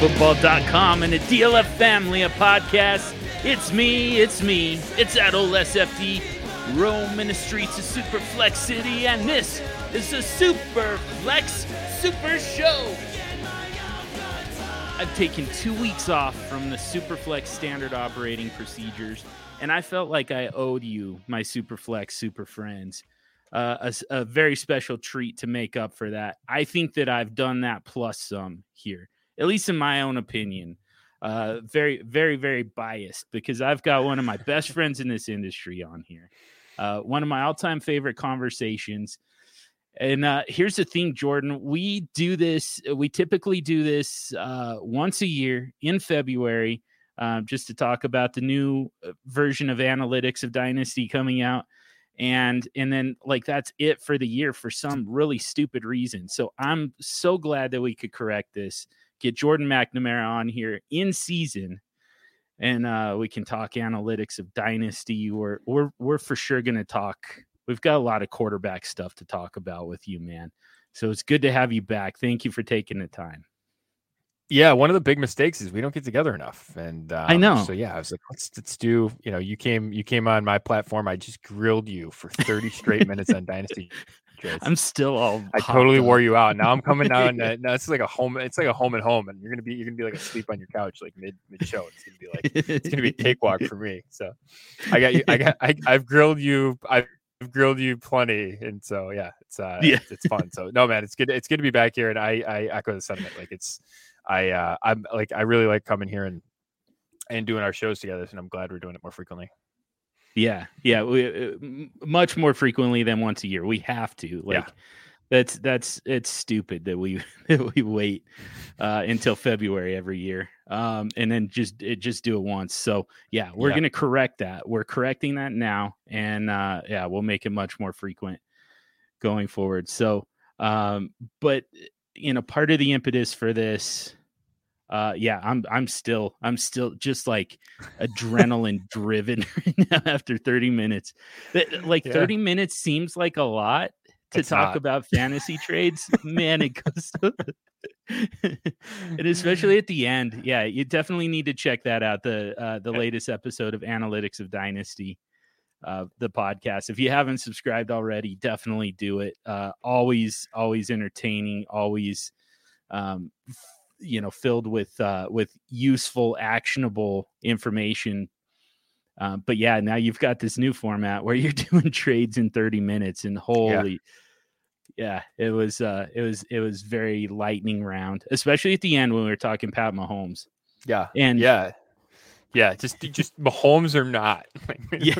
Football.com and the DLF family of podcasts. It's me. It's AdolesFD. Roam in the streets of Superflex City, and this is the Superflex Super Show. I've taken 2 weeks off from the Superflex standard operating procedures, and I felt like I owed you, my Superflex Super Friends, a very special treat to make up for that. I think that I've done that plus some here. At least in my own opinion, very, very, very biased, because I've got one of my best friends in this industry on here. One of my all-time favorite conversations. And here's the thing, Jordan. We typically do this once a year in February, just to talk about the new version of Analytics of Dynasty coming out. And then like that's it for the year for some really stupid reason. So I'm so glad that we could correct this. Get Jordan McNamara on here in season, and we can talk analytics of dynasty. We're for sure going to talk. We've got a lot of quarterback stuff to talk about with you, man. So it's good to have you back. Thank you for taking the time. Yeah, one of the big mistakes is we don't get together enough, and I know. So yeah, I was like, let's do. You know, you came on my platform. I just grilled you for 30 straight minutes on dynasty. I'm still all. I totally wore you out. Now I'm coming down. Now it's like a home. It's like a home and home, and you're gonna be like asleep on your couch, like mid show. It's gonna be a cakewalk for me. So I got you. I've grilled you. I've grilled you plenty, and so yeah, it's fun. So no, man, it's good. It's good to be back here, and I echo the sentiment. Like I'm like I really like coming here and doing our shows together, and I'm glad we're doing it more frequently. Yeah, we much more frequently than once a year. We have to. Like, yeah. That's it's stupid that we wait until February every year, and then just do it once. So yeah, we're gonna correct that. We're correcting that now, and yeah, we'll make it much more frequent going forward. So, but you know, part of the impetus for this. Yeah, I'm still just like adrenaline driven right now after 30 minutes. 30 minutes seems like a lot to talk about fantasy trades, man. It goes, and especially at the end. Yeah, you definitely need to check that out. The latest episode of Analytics of Dynasty, the podcast. If you haven't subscribed already, definitely do it. Always entertaining. Always, you know, filled with useful, actionable information. But yeah, now you've got this new format where you're doing trades in 30 minutes, and holy, yeah it was very lightning round, especially at the end when we were talking Pat Mahomes. Yeah. And yeah, just Mahomes or not. Yeah,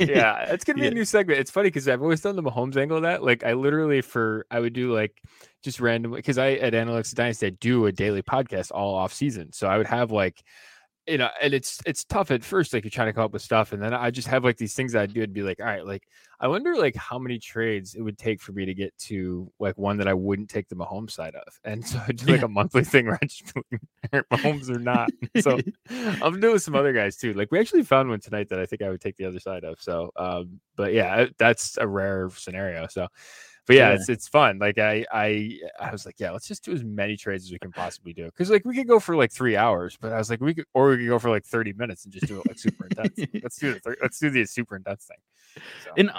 yeah, it's gonna be a new segment. It's funny because I've always done the Mahomes angle of that. Like, I would do like just randomly, because I at Analytics Dynasty I do a daily podcast all off season, so I would have like, you know, and it's tough at first. Like you're trying to come up with stuff, and then I just have like these things that I do. I'd be like, all right, like I wonder like how many trades it would take for me to get to like one that I wouldn't take the Mahomes side of. And so I do like a monthly thing where I just like, Mahomes or not. So I'm doing some other guys too. Like we actually found one tonight that I think I would take the other side of. So, but yeah, that's a rare scenario. So But yeah, it's fun. Like I was like, yeah, let's just do as many trades as we can possibly do. Cause like we could go for like 3 hours, but I was like, we could go for like 30 minutes and just do it like super intense. Let's do the super intense thing. So. And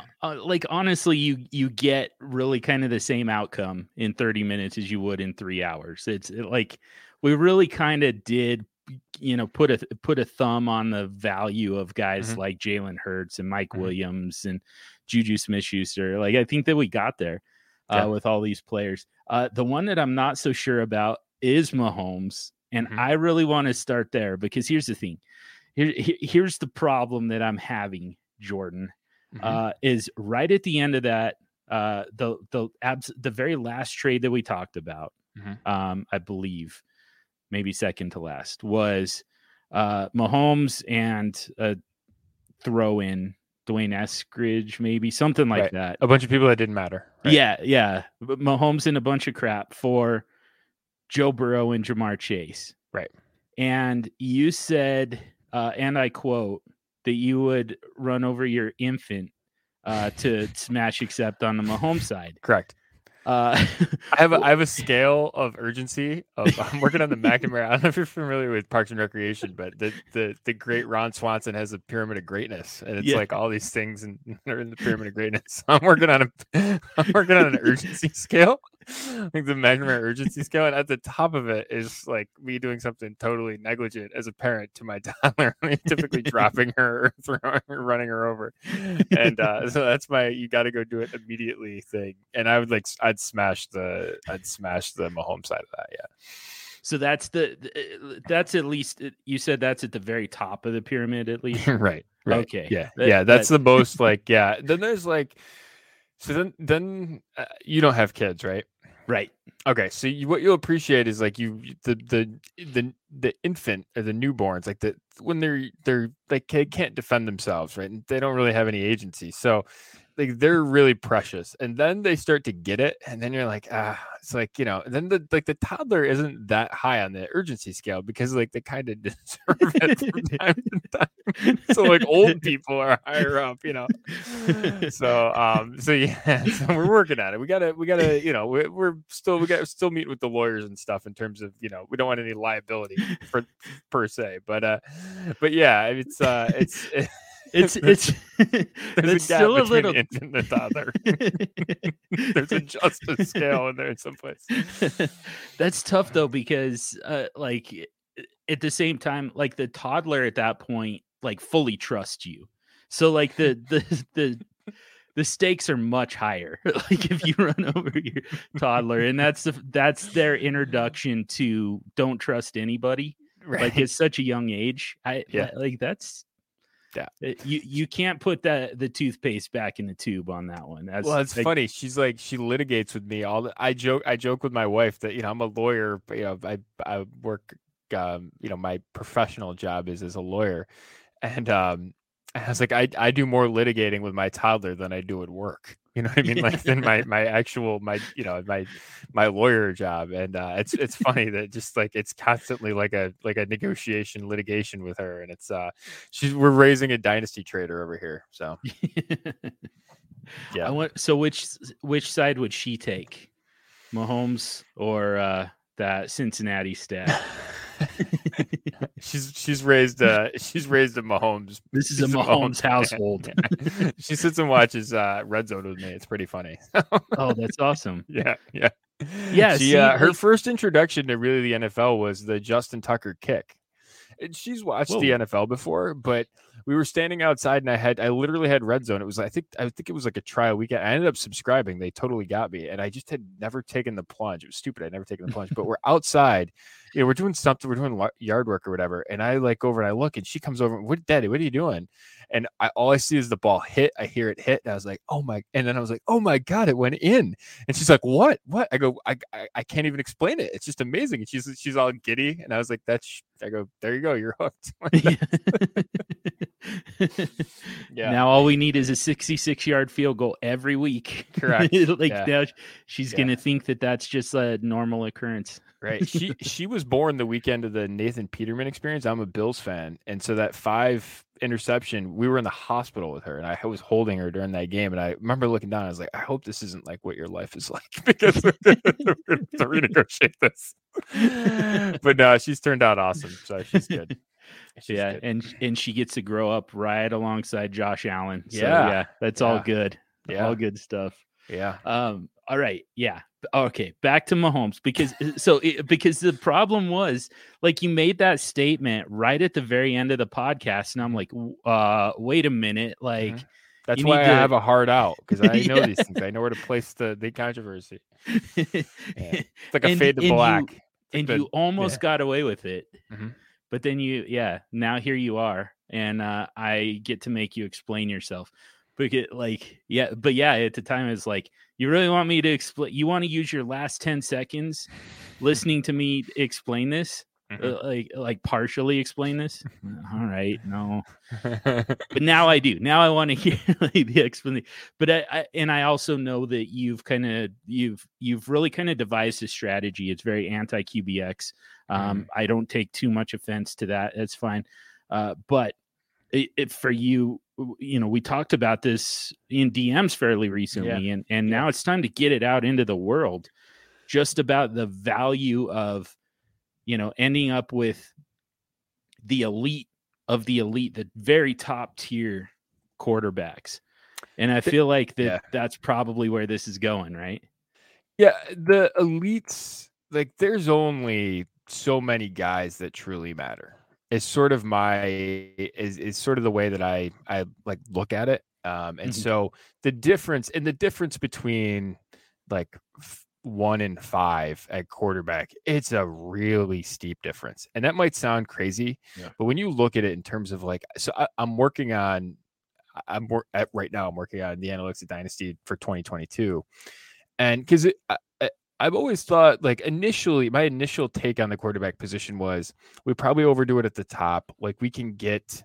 like, honestly, you get really kind of the same outcome in 30 minutes as you would in 3 hours. It's like, we really kind of did, put a thumb on the value of guys like Jalen Hurts and Mike Williams and Juju Smith-Schuster. Like, I think that we got there with all these players. The one that I'm not so sure about is Mahomes. And I really want to start there because here's the thing. Here's the problem that I'm having, Jordan, is right at the end of that, the very last trade that we talked about, I believe, maybe second to last, was Mahomes and throw in Dwayne Eskridge, maybe something like that. A bunch of people that didn't matter. Right? Yeah. But Mahomes and a bunch of crap for Joe Burrow and Jamar Chase. Right. And you said, and I quote, that you would run over your infant to smash accept on the Mahomes side. Correct. I have a scale of urgency of I'm working on the McNamara. I don't know if you're familiar with Parks and Recreation, but the great Ron Swanson has a pyramid of greatness, and it's like all these things and they're in the pyramid of greatness. I'm working on an urgency scale. I think the McNamara urgency scale, and at the top of it is like me doing something totally negligent as a parent to my toddler. I mean, typically dropping her or throwing or running her over, and so that's my you got to go do it immediately thing. And I would like I'd smash the Mahomes side of that. Yeah. So that's at least you said that's at the very top of the pyramid at least. Right. Okay. Yeah. That's the most like Then there's like. So then you don't have kids, right? Right. Okay. So what you'll appreciate is like the infant or the newborns, like when they're like they can't defend themselves, right? And they don't really have any agency, so like they're really precious. And then they start to get it, and then you're like, it's like And then the toddler isn't that high on the urgency scale because like they kind of deserve it from time to time. So like old people are higher up, So so we're working at it. We gotta we gotta still meet with the lawyers and stuff in terms of we don't want any liability for per se, but yeah, It's still a little in the toddler. There's a justice scale in there someplace. That's tough though, because like at the same time, like the toddler at that point, like fully trusts you. So like the stakes are much higher. Like if you run over your toddler, and that's their introduction to don't trust anybody. Right. Like it's such a young age. You can't put the toothpaste back in the tube on that one. It's like, funny. She's like, she litigates with me all the, I joke with my wife that, I'm a lawyer, but I work, my professional job is as a lawyer. And, I was like, I do more litigating with my toddler than I do at work. You know what I mean? Like than my lawyer job. And it's funny that just like, it's constantly like a negotiation litigation with her. And it's, we're raising a dynasty trader over here. So yeah. So which side would she take? Mahomes or that Cincinnati stat? she's raised a Mahomes. This is a Mahomes household. Yeah. She sits and watches Red Zone with me. It's pretty funny. Oh, that's awesome. Yeah. She, her first introduction to really the NFL was the Justin Tucker kick. And she's watched the NFL before, but we were standing outside, and I literally had Red Zone. It was I think it was like a trial weekend. I ended up subscribing. They totally got me, and I just had never taken the plunge. It was stupid. I'd never taken the plunge. But we're outside, we're doing something. We're doing yard work or whatever. And I like over and I look, and she comes over. What, Daddy? What are you doing? And all I see is the ball hit. I hear it hit, and I was like, oh my! And then I was like, oh my God, it went in. And she's like, what? What? I go, I can't even explain it. It's just amazing. And she's all giddy, and I was like, I go, there you go. You're hooked. Yeah. Now all we need is a 66-yard field goal every week. Correct. Now she's gonna think that that's just a normal occurrence. right? She was born the weekend of the Nathan Peterman experience. I'm a Bills fan. And so that 5 interception, we were in the hospital with her, and I was holding her during that game. And I remember looking down, I was like, I hope this isn't like what your life is like, because we're going to renegotiate this. But no, she's turned out awesome. So she's good. Yeah. And she gets to grow up right alongside Josh Allen. So yeah that's all good. Yeah. All good stuff. Yeah. All right. Yeah. Okay. Back to Mahomes, because the problem was, like, you made that statement right at the very end of the podcast. And I'm like, wait a minute. Like, mm-hmm. That's why I have a heart out, because I know these things. I know where to place the controversy. Yeah. It's like a fade to black. You almost got away with it. Mm-hmm. But then now here you are, and I get to make you explain yourself. But at the time it's like, you really want me to explain? You want to use your last 10 seconds listening to me explain this, like partially explain this? All right, no. But now I do. Now I want to hear the explanation. But I also know that you've really kind of devised a strategy. It's very anti-QBX. I don't take too much offense to that. That's fine. But it for you, you know, we talked about this in DMs fairly recently, and now it's time to get it out into the world, just about the value of, you know, ending up with the elite of the elite, the very top tier quarterbacks. And I feel like that's probably where this is going, right? Yeah. The elites, like, there's only so many guys that truly matter. It's sort of is sort of the way that I like look at it. And so the difference between like 1 and 5 at quarterback, it's a really steep difference. And that might sound crazy, but when you look at it in terms of like, so I'm working on the Analytics of Dynasty for 2022. And cause I've always thought, like, my initial take on the quarterback position was, we probably overdo it at the top. Like, we can get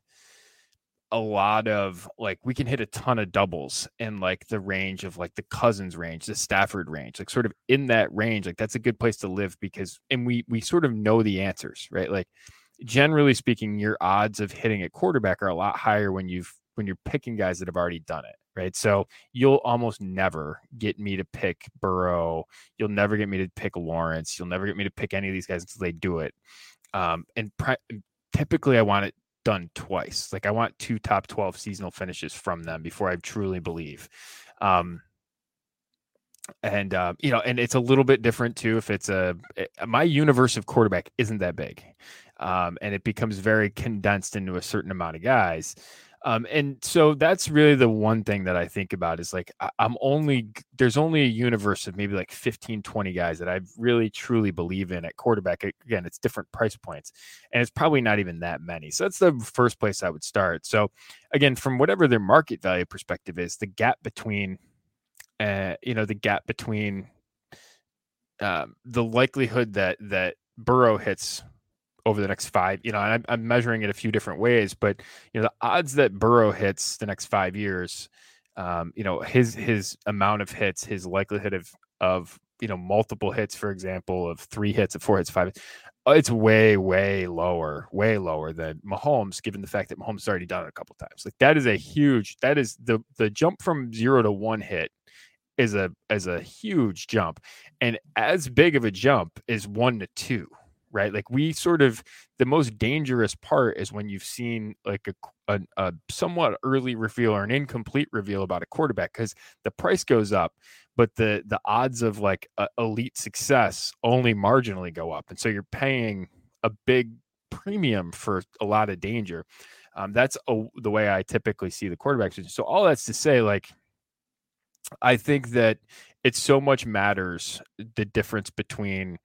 a lot of, like, we can hit a ton of doubles in like the range of like the Cousins range, the Stafford range, like sort of in that range. Like, that's a good place to live because, and we sort of know the answers, right? Like, generally speaking, your odds of hitting a quarterback are a lot higher when you're picking guys that have already done it. Right. So you'll almost never get me to pick Burrow. You'll never get me to pick Lawrence. You'll never get me to pick any of these guys until they do it. Typically I want it done twice. Like, I want 2 top 12 seasonal finishes from them before I truly believe. You know, and it's a little bit different too. If it's my universe of quarterback isn't that big. And it becomes very condensed into a certain amount of guys. And so that's really the one thing that I think about is like, there's only a universe of maybe like 15, 20 guys that I really truly believe in at quarterback. Again, it's different price points, and it's probably not even that many. So that's the first place I would start. So again, from whatever their market value perspective is, the gap between the likelihood that Burrow hits over the next 5, you know, and I'm measuring it a few different ways, but, you know, the odds that Burrow hits the next 5 years, you know, his amount of hits, his likelihood of, you know, multiple hits, for example, of 3 hits, of 4 hits, 5, it's way lower than Mahomes, given the fact that Mahomes has already done it a couple of times. Like, that is the jump from 0 to 1 hit is a huge jump. And as big of a jump is 1 to 2. Right. Like, we sort of, the most dangerous part is when you've seen like a somewhat early reveal or an incomplete reveal about a quarterback, because the price goes up, but the odds of like elite success only marginally go up. And so you're paying a big premium for a lot of danger. That's the way I typically see the quarterbacks. So all that's to say, like, I think that it so much matters, the difference between,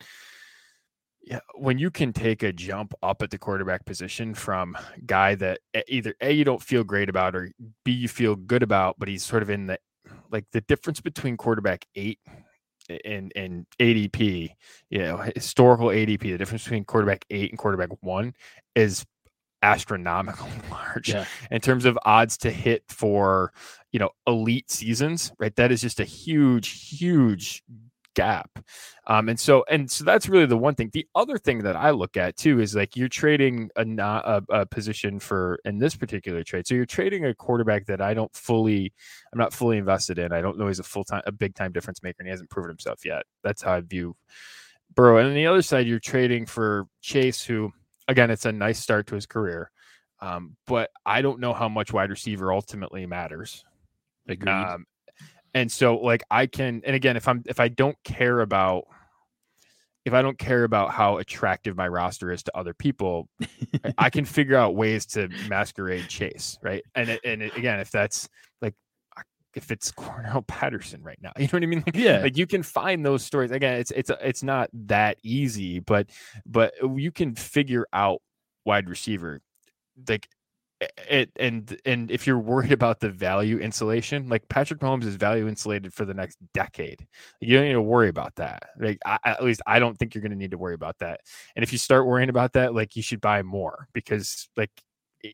yeah, when you can take a jump up at the quarterback position from guy that either A, you don't feel great about, or B, you feel good about, but he's sort of in the, like, the difference between quarterback 8 and ADP, you know, historical ADP, the difference between quarterback 8 and quarterback 1 is astronomical large in terms of odds to hit for, you know, elite seasons, right? That is just a huge gap. And so that's really the one thing. The other thing that I look at too is like you're trading a position for, in this particular trade. So you're trading a quarterback that I'm not fully invested in. I don't know he's a big time difference maker, and he hasn't proven himself yet. That's how I view Burrow. And on the other side, you're trading for Chase, who, again, it's a nice start to his career. But I don't know how much wide receiver ultimately matters. Agreed. And so like if I don't care about how attractive my roster is to other people, I can figure out ways to masquerade Chase. Right. And again, if that's like, if it's Cornell Patterson right now, you know what I mean? Like, yeah. Like you can find those stories. Again, it's not that easy, but you can figure out wide receiver. Like it, and if you're worried about the value insulation, like Patrick Mahomes is value insulated for the next decade. You don't need to worry about that. Like at least I don't think you're going to need to worry about that. And if you start worrying about that, like you should buy more, because like,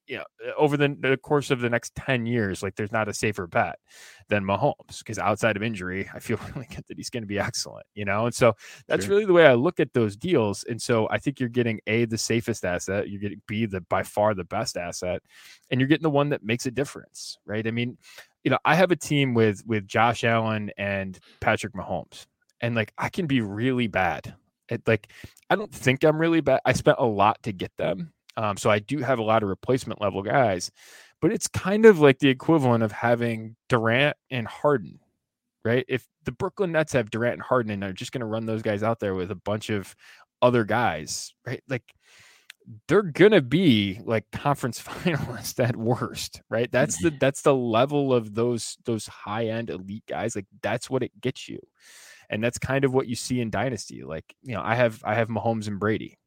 you know, over the course of the next 10 years, like there's not a safer bet than Mahomes, because outside of injury, I feel really good that he's going to be excellent, you know? And so that's really the way I look at those deals. And so I think you're getting A, the safest asset, you're getting B, by far the best asset, and you're getting the one that makes a difference, right? I mean, you know, I have a team with Josh Allen and Patrick Mahomes, and like, I can be really bad at, like, I don't think I'm really bad. I spent a lot to get them. So I do have a lot of replacement level guys, but it's kind of like the equivalent of having Durant and Harden, right? If the Brooklyn Nets have Durant and Harden and are just going to run those guys out there with a bunch of other guys, right? Like they're going to be like conference finalists at worst, right? That's the level of those high end elite guys. Like that's what it gets you. And that's kind of what you see in Dynasty. Like, you know, I have Mahomes and Brady.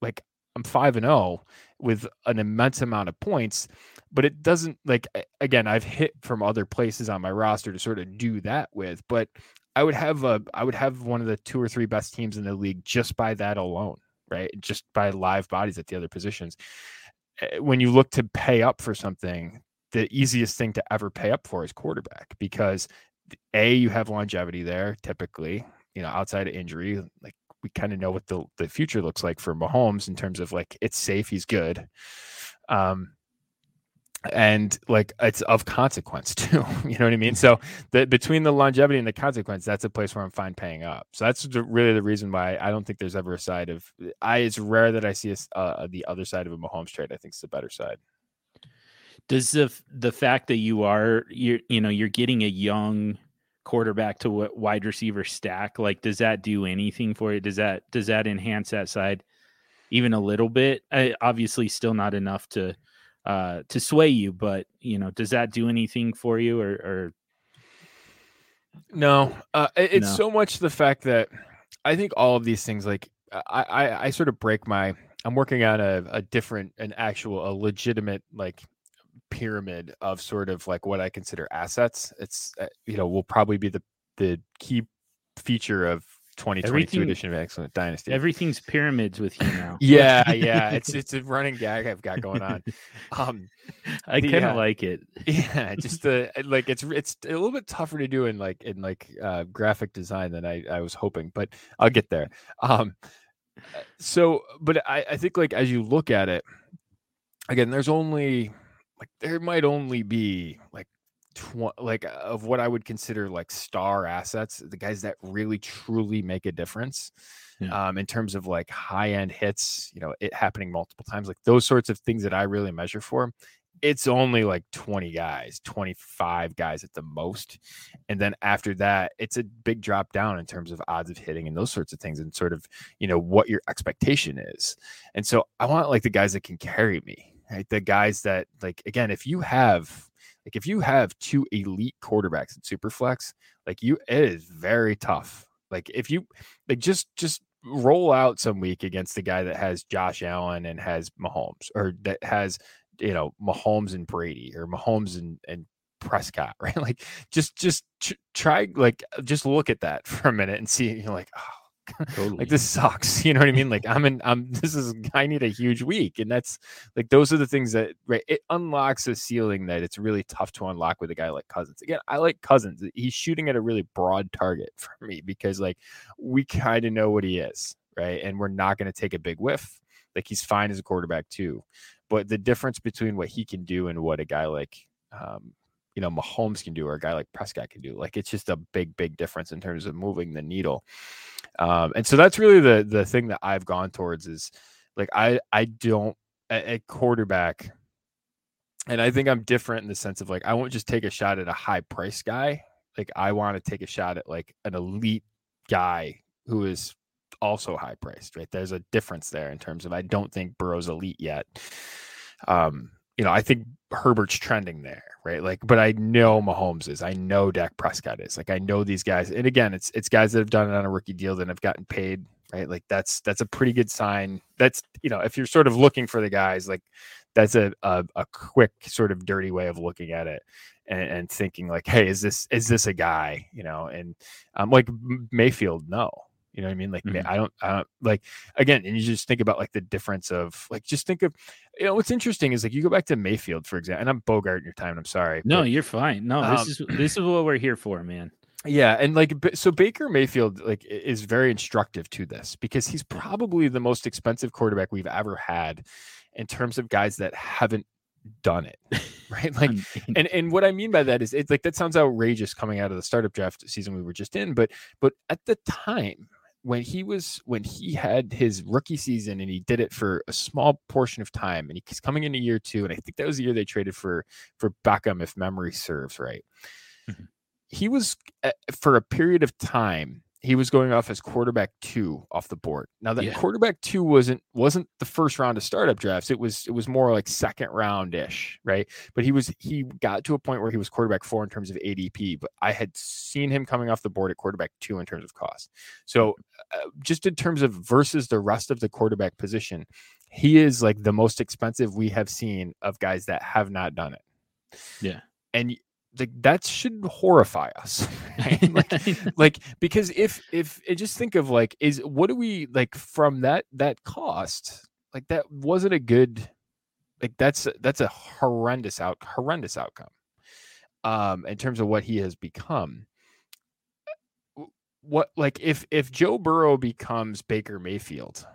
Like, I'm 5-0 with an immense amount of points, but it doesn't, like, again, I've hit from other places on my roster to sort of do that with, but I would have one of the 2 or 3 best teams in the league just by that alone, right? Just by live bodies at the other positions. When you look to pay up for something, the easiest thing to ever pay up for is quarterback, because A, you have longevity there typically, you know, outside of injury, like, we kind of know what the future looks like for Mahomes in terms of like, it's safe. He's good. And like, it's of consequence too, you know what I mean? So between the longevity and the consequence, that's a place where I'm fine paying up. So that's really the reason why I don't think there's ever a side of it's rare that I see the other side of a Mahomes trade. I think it's the better side. Does the fact that you're getting a young quarterback to what wide receiver stack, like, does that do anything for you? Does that enhance that side even a little bit? Obviously still not enough to sway you, but you know, does that do anything for you or no? It's no. So much the fact that I think all of these things, like I sort of break my, I'm working on a legitimate, like, pyramid of sort of like what I consider assets. It's you know, will probably be the key feature of 2022 edition of Excellent Dynasty. Everything's pyramids with you now. yeah it's a running gag I've got going on. I kind of like it. Yeah, just like it's a little bit tougher to do in graphic design than I was hoping, but I'll get there. I think, like, as you look at it again, there might only be of what I would consider like star assets, the guys that really truly make a difference, in terms of like high end hits, you know, it happening multiple times, like those sorts of things that I really measure for. It's only like 20 guys, 25 guys at the most. And then after that, it's a big drop down in terms of odds of hitting and those sorts of things, and sort of, you know, what your expectation is. And so I want like the guys that can carry me. Right? The guys that, like, again, if you have 2 elite quarterbacks in Superflex, like, you, it is very tough. Like if you like just roll out some week against the guy that has Josh Allen and has Mahomes, or that has, you know, Mahomes and Brady, or Mahomes and Prescott, right? Like just try, like, just look at that for a minute and see, you know, like, oh, Totally. Like, this sucks. You know what I mean? Like, I need a huge week. And that's like, those are the things that, right, it unlocks a ceiling that it's really tough to unlock with a guy like Cousins. Again, I like Cousins. He's shooting at a really broad target for me because, like, we kind of know what he is, right? And we're not going to take a big whiff. Like, he's fine as a quarterback too. But the difference between what he can do and what a guy like, Mahomes can do or a guy like Prescott can do, like, it's just a big, big difference in terms of moving the needle. And so that's really the thing that I've gone towards is, like, I don't at quarterback. And I think I'm different in the sense of, like, I won't just take a shot at a high price guy. Like, I want to take a shot at, like, an elite guy who is also high priced, right? There's a difference there in terms of, I don't think Burrow's elite yet. I think Herbert's trending there, right? Like, but I know Mahomes is, I know Dak Prescott is, like, I know these guys. And again, it's guys that have done it on a rookie deal that have gotten paid, right? Like, that's a pretty good sign. That's, if you're sort of looking for the guys, like, that's a quick sort of dirty way of looking at it and thinking, like, hey, is this a guy, and I'm like Mayfield, no. You know what I mean? Like, mm-hmm. I don't like, again, and you just think about, like, the difference of, like, just think of, what's interesting is, like, you go back to Mayfield, for example, and I'm bogarting your time, and I'm sorry. No, but, you're fine. No, this is what we're here for, man. Yeah. And, like, so Baker Mayfield, like, is very instructive to this because he's probably the most expensive quarterback we've ever had in terms of guys that haven't done it, right? Like, and what I mean by that is, it's like, that sounds outrageous coming out of the startup draft season we were just in, but at the time, when he had his rookie season and he did it for a small portion of time, and he's coming into year two, and I think that was the year they traded for Beckham, if memory serves right. Mm-hmm. He was, for a period of time, he was going off as quarterback 2 off the board. Now that quarterback 2 wasn't the first round of startup drafts. It was more like second round ish, right? But he got to a point where he was quarterback 4 in terms of ADP, but I had seen him coming off the board at quarterback 2 in terms of cost. So just in terms of versus the rest of the quarterback position, he is, like, the most expensive we have seen of guys that have not done it. Yeah. And like, that should horrify us, right? like because if and just think of, like, is, what do we, like, from that cost, like, that wasn't a good, like, that's a horrendous outcome in terms of what he has become. What, like, if Joe Burrow becomes Baker Mayfield,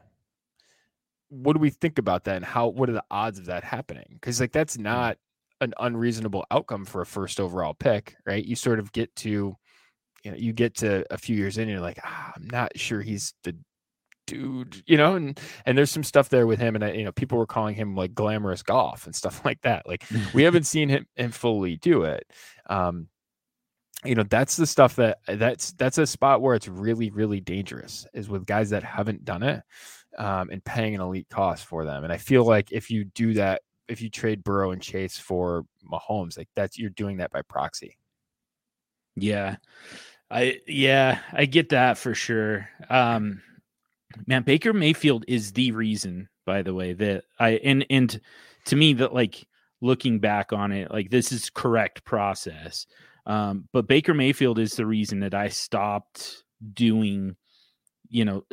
what do we think about that, and what are the odds of that happening? Because, like, that's not an unreasonable outcome for a first overall pick, right? You sort of get to, you get to a few years in, and you're like, I'm not sure he's the dude, and there's some stuff there with him. And people were calling him, like, glamorous golf and stuff like that. Like, we haven't seen him fully do it. That's the stuff that's a spot where it's really, really dangerous, is with guys that haven't done it and paying an elite cost for them. And I feel like if you do that, if you trade Burrow and Chase for Mahomes, like, that's, you're doing that by proxy. Yeah. I get that for sure. Man, Baker Mayfield is the reason, by the way, that and to me, that, like, looking back on it, like, this is correct process. But Baker Mayfield is the reason that I stopped doing,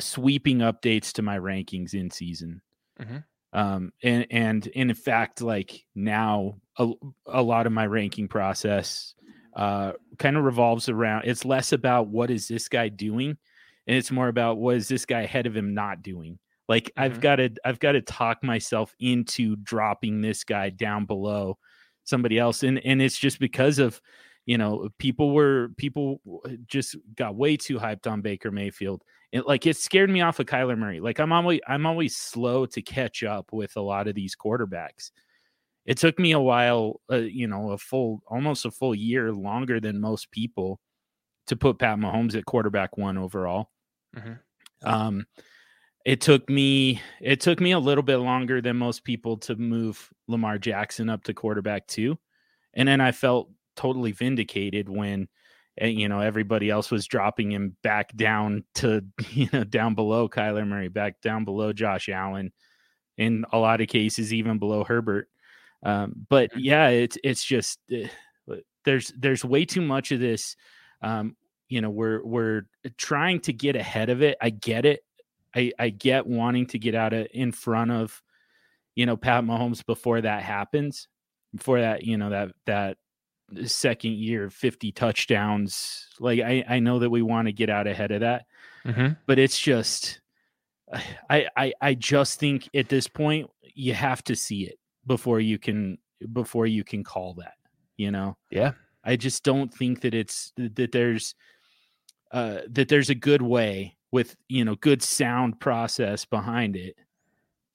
sweeping updates to my rankings in season. Mm-hmm. And in fact, like, now a lot of my ranking process kind of revolves around, it's less about what is this guy doing, and it's more about what is this guy ahead of him not doing. Like, mm-hmm. I've got to talk myself into dropping this guy down below somebody else. And it's just because of, people just got way too hyped on Baker Mayfield. It scared me off of Kyler Murray. Like, I'm always slow to catch up with a lot of these quarterbacks. It took me a while, almost a full year longer than most people to put Pat Mahomes at quarterback 1 overall. Mm-hmm. It took me a little bit longer than most people to move Lamar Jackson up to quarterback 2. And then I felt totally vindicated when, everybody else was dropping him back down to, down below Kyler Murray, back down below Josh Allen, in a lot of cases, even below Herbert. But yeah, it's just, there's way too much of this. you know, we're trying to get ahead of it. I get it. I get wanting to get out of in front of, you know, Pat Mahomes before that happens, before that, you know, that second year, 50 touchdowns. Like, I know that we want to get out ahead of that, but it's just, I just think at this point you have to see it before you can call that, you know? Yeah. I just don't think that it's that there's a good way with, you know, good sound process behind it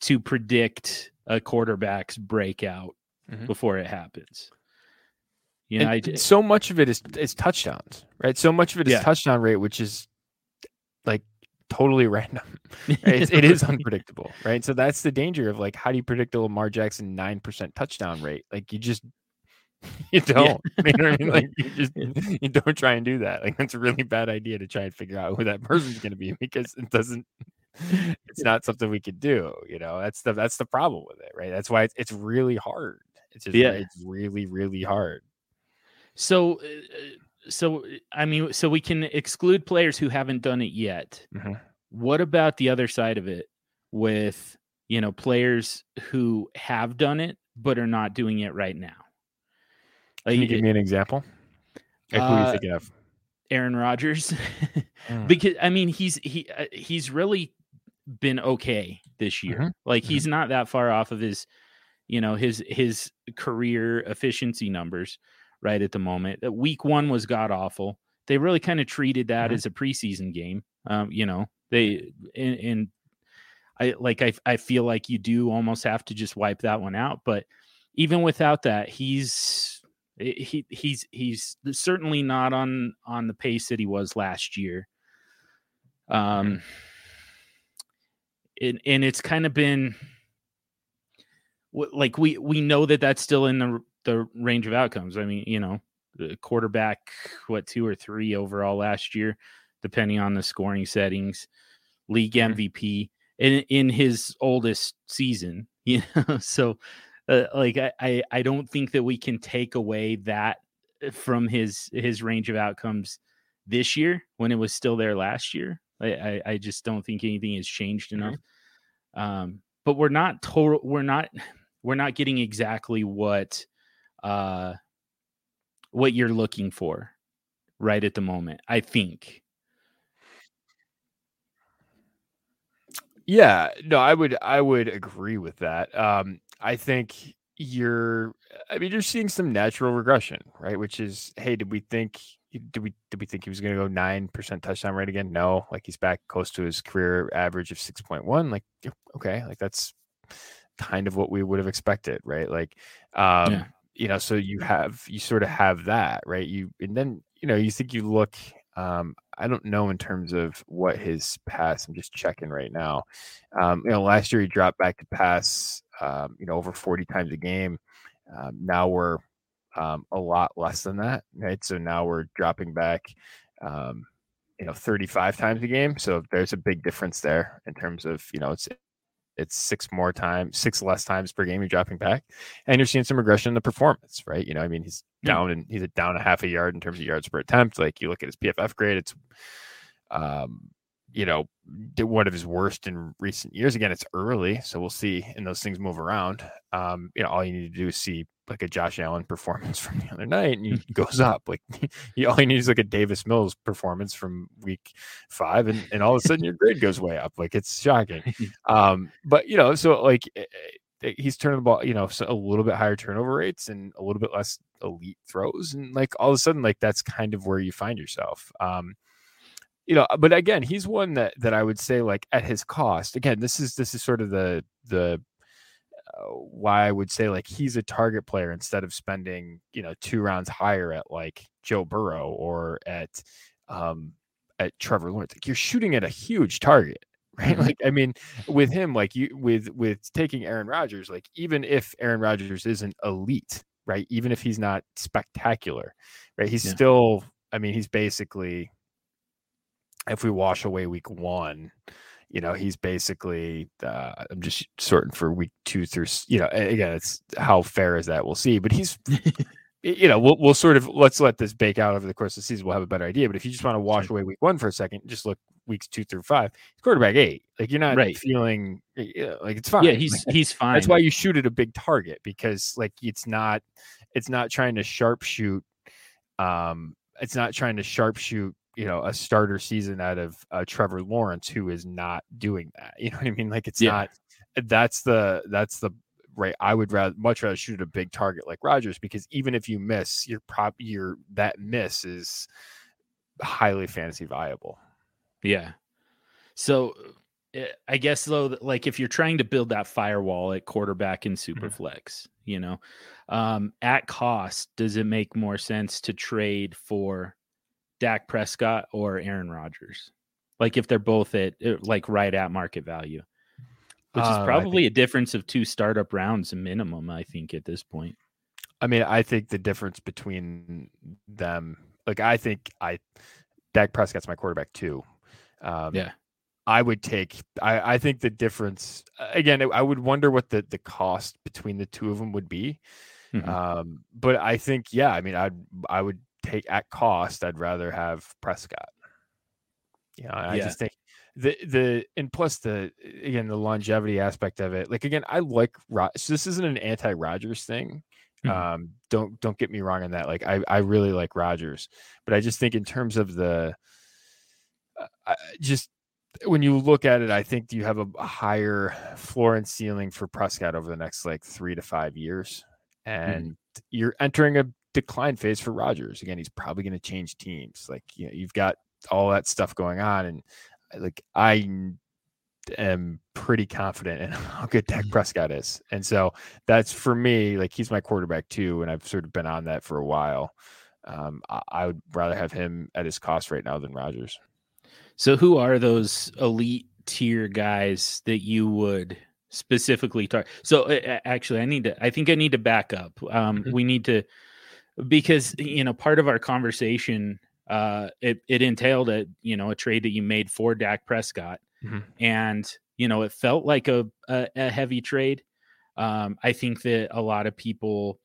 to predict a quarterback's breakout before it happens. You know, so much of it is touchdowns, right? So much of it is touchdown rate, which is like totally random. Right? It is unpredictable, right? So that's the danger of, like, how do you predict a Lamar Jackson 9% touchdown rate? Like, you don't, you know what I mean? Like, you don't try and do that. Like, that's a really bad idea to try and figure out who that person's going to be, because it's not something we could do. You know, that's the problem with it, right? That's why it's really hard. It's just, it's really, really hard. So we can exclude players who haven't done it yet. What about the other side of it with, you know, players who have done it, but are not doing it right now? Can you give me an example? Like, who you thinking of? Aaron Rodgers, because I mean he's really been okay this year. Like, he's not that far off of his, you know, his career efficiency numbers right at the moment. Week 1 was god awful. They really kind of treated that as a preseason game. You know, they and I feel like you do almost have to just wipe that one out. But even without that, he's certainly not on the pace that he was last year. And it's kind of been like, we know that that's still in the range of outcomes. I mean, you know, the quarterback, 2 or 3 overall last year, depending on the scoring settings, league MVP in his oldest season, you know? So, like, I don't think that we can take away that from his range of outcomes this year when it was still there last year. I just don't think anything has changed enough. But we're not getting exactly what you're looking for right at the moment, I think. Yeah, no, I would agree with that. I think you're seeing some natural regression, right? Which is, hey, did we think he was going to go 9% touchdown rate again? No, like, he's back close to his career average of 6.1. Like, okay, like, that's kind of what we would have expected, right? Like, you know, so you sort of have that, right? And then you know, you think you look. I don't know in terms of what his pass. I'm just checking right now. You know, last year he dropped back to pass. You know, over 40 times a game. Now we're a lot less than that, right? So now we're dropping back, you know, 35 times a game. So there's a big difference there in terms of, you know, it's 6 less times per game you're dropping back, and you're seeing some regression in the performance, right? You know, I mean, he's down a half a yard in terms of yards per attempt. Like, you look at his PFF grade, it's, you know, one of his worst in recent years. Again, it's early, so we'll see, and those things move around. You know, all you need to do is see, like, a Josh Allen performance from the other night, and he goes up. Like, all you need is, like, a Davis Mills performance from week 5, and all of a sudden your grade goes way up. Like, it's shocking. But, you know, so, like, he's turning the ball, you know, so a little bit higher turnover rates and a little bit less elite throws, and, like, all of a sudden, like, that's kind of where you find yourself. You know, but again, he's one that I would say, like, at his cost. Again, this is sort of the why I would say, like, he's a target player instead of spending, you know, 2 rounds higher at, like, Joe Burrow or at Trevor Lawrence. Like, you're shooting at a huge target, right? Like, I mean, with him, like, with taking Aaron Rodgers, like, even if Aaron Rodgers isn't elite, right? Even if he's not spectacular, right? He's still, I mean, he's basically, if we wash away week 1, you know, he's basically, I'm just sorting for week 2 through, you know, again, it's how fair is that, we'll see, but he's you know, we'll sort of, let's let this bake out over the course of the season. We'll have a better idea. But if you just want to wash away week one for a second, just look weeks 2 through 5, quarterback 8. Like, you're not feeling like it's fine. Yeah, he's fine. That's why you shoot at a big target, because like it's not trying to sharpshoot. It's not trying to sharpshoot, you know, a starter season out of Trevor Lawrence, who is not doing that. You know what I mean? Like it's not. That's the. Right, I would much rather shoot at a big target like Rodgers, because even if you miss, that miss is highly fantasy viable. Yeah. So I guess though, like if you're trying to build that firewall at quarterback and superflex, you know, at cost, does it make more sense to trade for Dak Prescott or Aaron Rodgers? Like if they're both at like right at market value. Which is probably a difference of 2 startup rounds minimum, I think, at this point. I mean, I think the difference between them, like Dak Prescott's my quarterback too. I think the difference, again, I would wonder what the cost between the two of them would be. Mm-hmm. But I think, I mean, I would take at cost, I'd rather have Prescott. I just think. The longevity aspect of it. Like, again, I like so this isn't an anti-Rodgers thing. Don't get me wrong on that. Like I really like Rodgers, but I just think in terms of the just when you look at it, I think you have a higher floor and ceiling for Prescott over the next like 3 to 5 years, and you're entering a decline phase for Rodgers. Again, he's probably going to change teams. Like, you know, you've got all that stuff going on, and like I am pretty confident in how good Dak Prescott is. And so that's for me, like he's my quarterback too. And I've sort of been on that for a while. I would rather have him at his cost right now than Rodgers. So who are those elite tier guys that you would specifically target? So actually I think I need to back up. We need to, because, you know, part of our conversation, it entailed a trade that you made for Dak Prescott, and, you know, it felt like a heavy trade. I think that a lot of people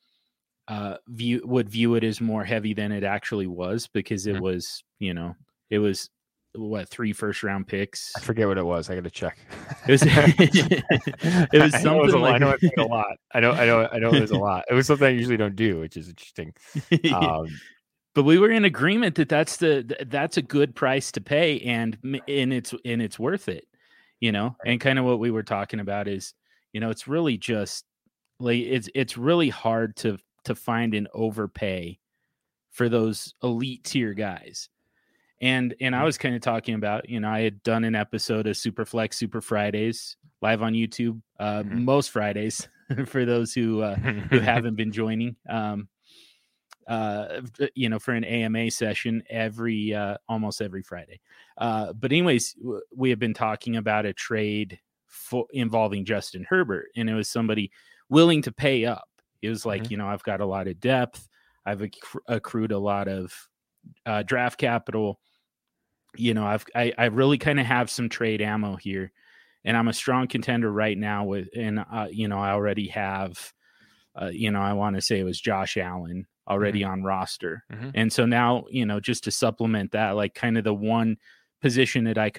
would view it as more heavy than it actually was, because it was, you know, it was what, 3 first round picks. I forget what it was. I got to check. It was something. I know it was a lot. It was something I usually don't do, which is interesting. But we were in agreement that that's a good price to pay, and it's worth it, you know. And kind of what we were talking about is, you know, it's really just like it's really hard to find an overpay for those elite tier guys. And I was kind of talking about, you know, I had done an episode of Superflex Super Fridays live on YouTube most Fridays for those who haven't been joining. You know, for an AMA session almost every Friday. But anyways, we have been talking about a trade involving Justin Herbert, and it was somebody willing to pay up. It was like, you know, I've got a lot of depth. I've accrued a lot of draft capital. You know, I really kind of have some trade ammo here, and I'm a strong contender right now you know, I already have, you know, I want to say it was Josh Allen already on roster. And so now, you know, just to supplement that, like kind of the one position that I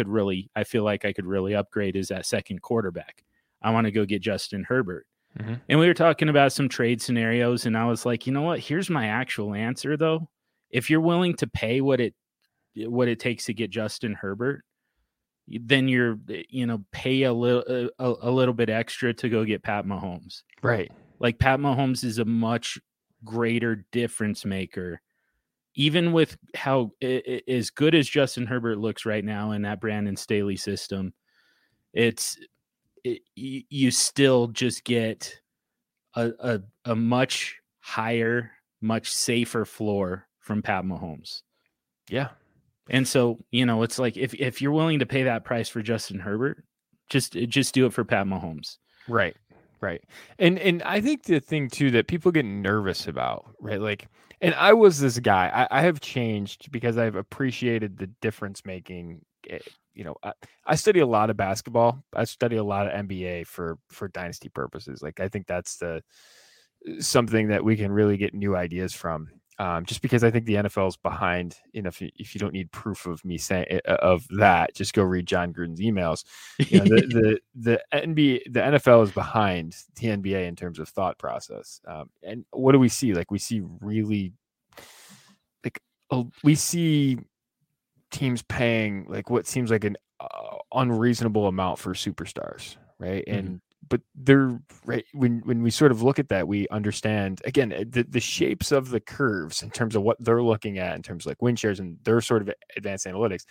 feel like I could really upgrade is that second quarterback. I want to go get Justin Herbert. And we were talking about some trade scenarios, and I was like, you know what, here's my actual answer though. If you're willing to pay what it takes to get Justin Herbert, then you're, you know, pay a little bit extra to go get Pat Mahomes. Right. Like Pat Mahomes is a much greater difference maker, even with how as good as Justin Herbert looks right now in that Brandon Staley system. You still just get a much higher, much safer floor from Pat Mahomes. Yeah. And so, you know, it's like if you're willing to pay that price for Justin Herbert, just do it for Pat Mahomes. Right. Right. And I think the thing too that people get nervous about, right? Like, and I was this guy, I have changed because I've appreciated the difference making. You know, I study a lot of basketball. I study a lot of NBA for dynasty purposes. Like, I think that's the something that we can really get new ideas from. Just because I think the NFL is behind enough. If you don't need proof of me saying of that, just go read John Gruden's emails. You know, the NFL is behind the NBA in terms of thought process. And what do we see? Like we see really, like we see teams paying like what seems like an unreasonable amount for superstars, right? Mm-hmm. And but they're right when we sort of look at that, we understand again the shapes of the curves in terms of what they're looking at in terms of like win shares and their sort of advanced analytics.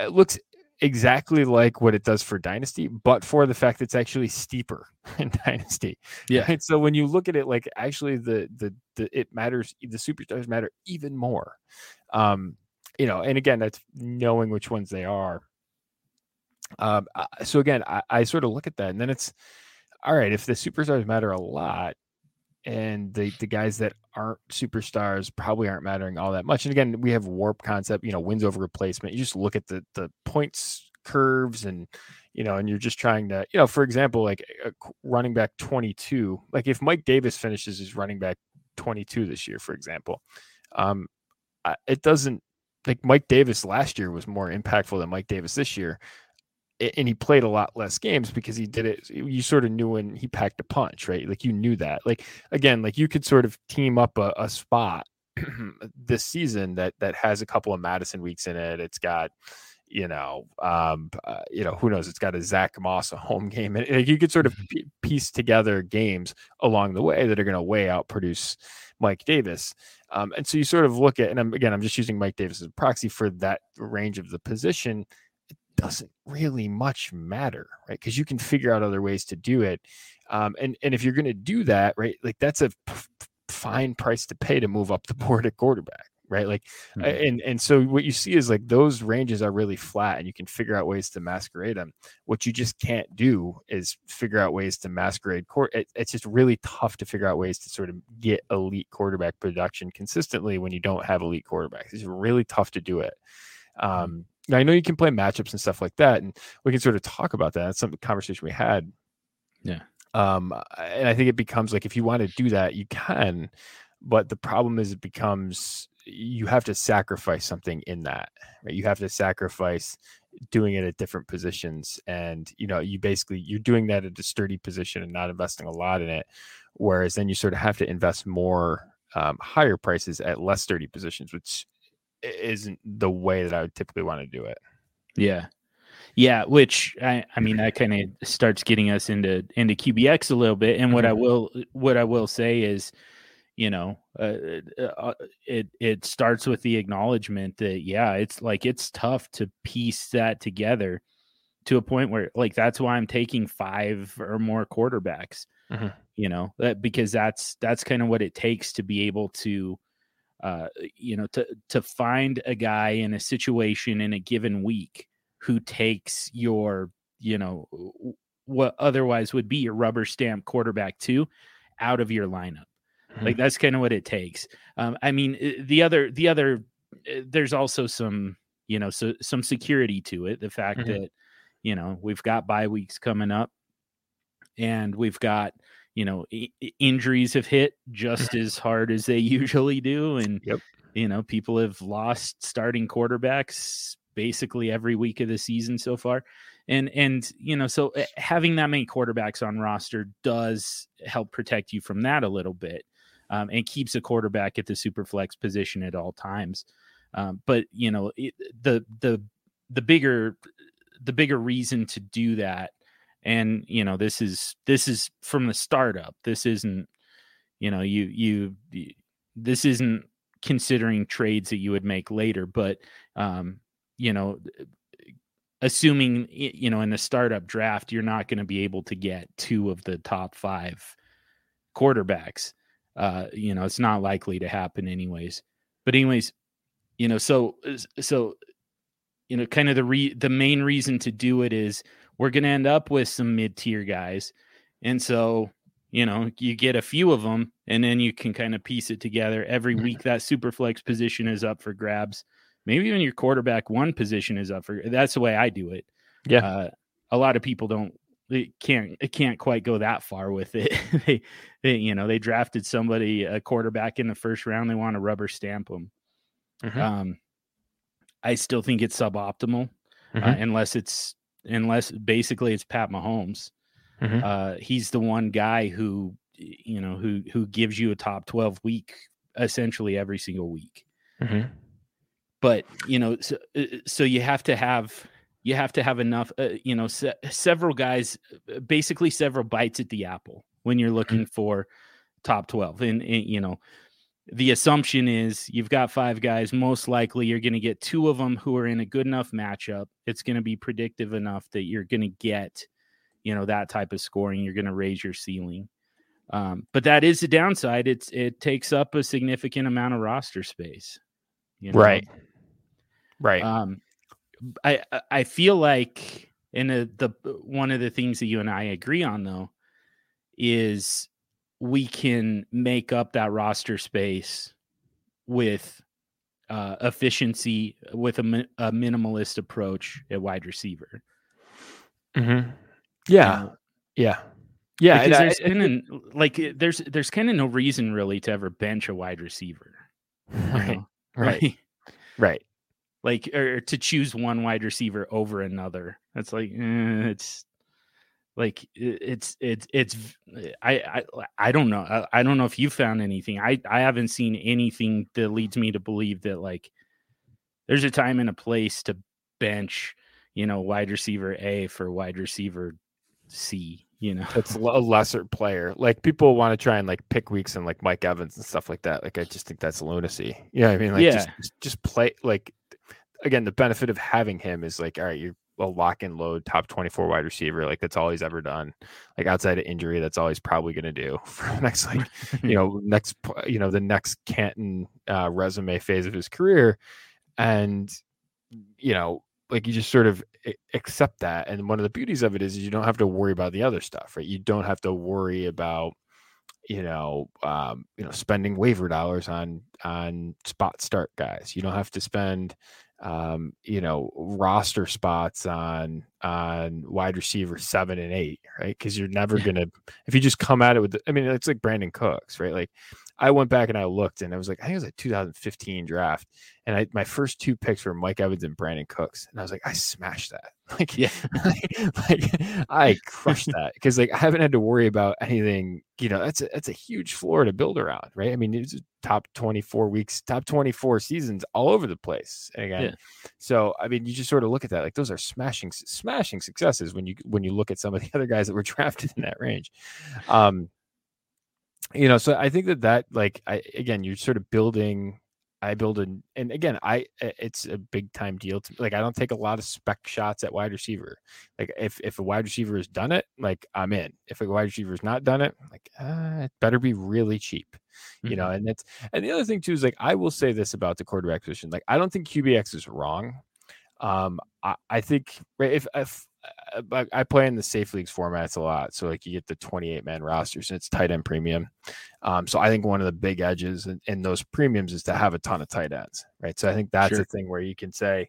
It looks exactly like what it does for Dynasty, but for the fact that it's actually steeper in Dynasty. Yeah. Right? So when you look at it, like actually the it matters, the superstars matter even more. You know, and again, that's knowing which ones they are. So again, I sort of look at that and then it's all right. If the superstars matter a lot and the guys that aren't superstars probably aren't mattering all that much. And again, we have warp concept, you know, wins over replacement. You just look at the points curves and, you know, and you're just trying to, you know, for example, like a running back 22, like if Mike Davis finishes his running back 22 this year, for example, it doesn't like Mike Davis last year was more impactful than Mike Davis this year. And he played a lot less games because he did it. You sort of knew when he packed a punch, right? Like you knew that, like, again, like you could sort of team up a spot this season that has a couple of Madison weeks in it. It's got, you know, who knows, it's got a Zach Moss, a home game. And like, you could sort of piece together games along the way that are going to way out produce Mike Davis. And so you sort of look at, and I'm just using Mike Davis as a proxy for that range of the position. Doesn't really much matter, right? Because you can figure out other ways to do it. And if you're going to do that, right, like that's a fine price to pay to move up the board at quarterback, right? Like, mm-hmm. and so what you see is like those ranges are really flat and you can figure out ways to masquerade them. What you just can't do is figure out ways to masquerade It's just really tough to figure out ways to sort of get elite quarterback production consistently when you don't have elite quarterbacks. It's really tough to do it. Now, I know you can play matchups and stuff like that, and we can sort of talk about that. That's some conversation we had. Yeah. And I think it becomes like, if you want to do that, you can, but the problem is it becomes, you have to sacrifice something in that, right? You have to sacrifice doing it at different positions. And, you know, you're doing that at a sturdy position and not investing a lot in it. Whereas then you sort of have to invest more higher prices at less sturdy positions, which isn't the way that I would typically want to do it. Yeah. Which I mean, that kind of starts getting us into QBX a little bit. And what mm-hmm. I will say is, you know, it starts with the acknowledgement that, yeah, it's like, it's tough to piece that together to a point where like, that's why I'm taking five or more quarterbacks, mm-hmm. you know, because that's kind of what it takes to be able to, you know, to find a guy in a situation in a given week who takes your, you know, what otherwise would be your rubber stamp quarterback two out of your lineup. Mm-hmm. Like that's kind of what it takes. I mean, the other, there's also some, you know, so some security to it. The fact mm-hmm. that, you know, we've got bye weeks coming up and we've got, you know, injuries have hit just as hard as they usually do. And, yep. you know, people have lost starting quarterbacks basically every week of the season so far. And, you know, so having that many quarterbacks on roster does help protect you from that a little bit, and keeps a quarterback at the super flex position at all times. But, you know, the bigger reason to do that. And, you know, this is from the startup. This isn't, you know, this isn't considering trades that you would make later, but, you know, assuming, you know, in the startup draft, you're not going to be able to get two of the top five quarterbacks. You know, it's not likely to happen anyways, but anyways, you know, so, you know, kind of the main reason to do it is, we're going to end up with some mid-tier guys. And so, you know, you get a few of them and then you can kind of piece it together every week. That super flex position is up for grabs. Maybe even your quarterback one position is up for, that's the way I do it. Yeah. A lot of people don't, It can't quite go that far with it. They drafted somebody, a quarterback in the first round. They want to rubber stamp them. Mm-hmm. I still think it's suboptimal, mm-hmm. unless basically it's Pat Mahomes. Mm-hmm. He's the one guy who gives you a top 12 week essentially every single week. Mm-hmm. But so you have to have enough, several guys, basically several bites at the apple when you're looking for top 12. And the assumption is you've got five guys. Most likely you're going to get two of them who are in a good enough matchup. It's going to be predictive enough that you're going to get, that type of scoring. You're going to raise your ceiling. But that is the downside. It takes up a significant amount of roster space. Right. Right. I feel like, and one of the things that you and I agree on though, is we can make up that roster space with efficiency, with a minimalist approach at wide receiver. Mm-hmm. Yeah. Yeah. Because there's kind of no reason really to ever bench a wide receiver. Right. Like, or to choose one wide receiver over another. That's like, I don't know. I don't know if you found anything. I haven't seen anything that leads me to believe that like there's a time and a place to bench, wide receiver A for wide receiver C, It's a lesser player. Like people want to try and like pick weeks and like Mike Evans and stuff like that. Like, I just think that's lunacy. You know what I mean? Like just play like, again, the benefit of having him is like, all right, you're a lock and load top 24 wide receiver. Like that's all he's ever done. Like outside of injury, that's all he's probably going to do for the next, like, the next Canton resume phase of his career. And, like you just sort of accept that. And one of the beauties of it is you don't have to worry about the other stuff, right? You don't have to worry about, spending waiver dollars on spot start guys. You don't have to spend, roster spots on wide receiver 7 and 8, right? Because you're never going to, if you just come at it with, it's like Brandon Cooks, right? Like I went back and I looked and I was like, I think it was a 2015 draft. And my first two picks were Mike Evans and Brandon Cooks. And I was like, I smashed that. Like, yeah, I crushed that because like, I haven't had to worry about anything, that's a huge floor to build around. Right. It's top 24 weeks, top 24 seasons all over the place. And again, so, you just sort of look at that. Like those are smashing successes when you look at some of the other guys that were drafted in that range. So I think that like, you're sort of building, it's a big time deal to me. Like, I don't take a lot of spec shots at wide receiver. Like if a wide receiver has done it, like I'm in. If a wide receiver has not done it, I'm like, it better be really cheap, mm-hmm. And the other thing too, is like, I will say this about the quarterback position. Like, I don't think QBX is wrong. I think right, if I play in the safe leagues formats a lot. So like you get the 28-man rosters and it's tight end premium. So I think one of the big edges in those premiums is to have a ton of tight ends, right? So I think that's a thing where you can say,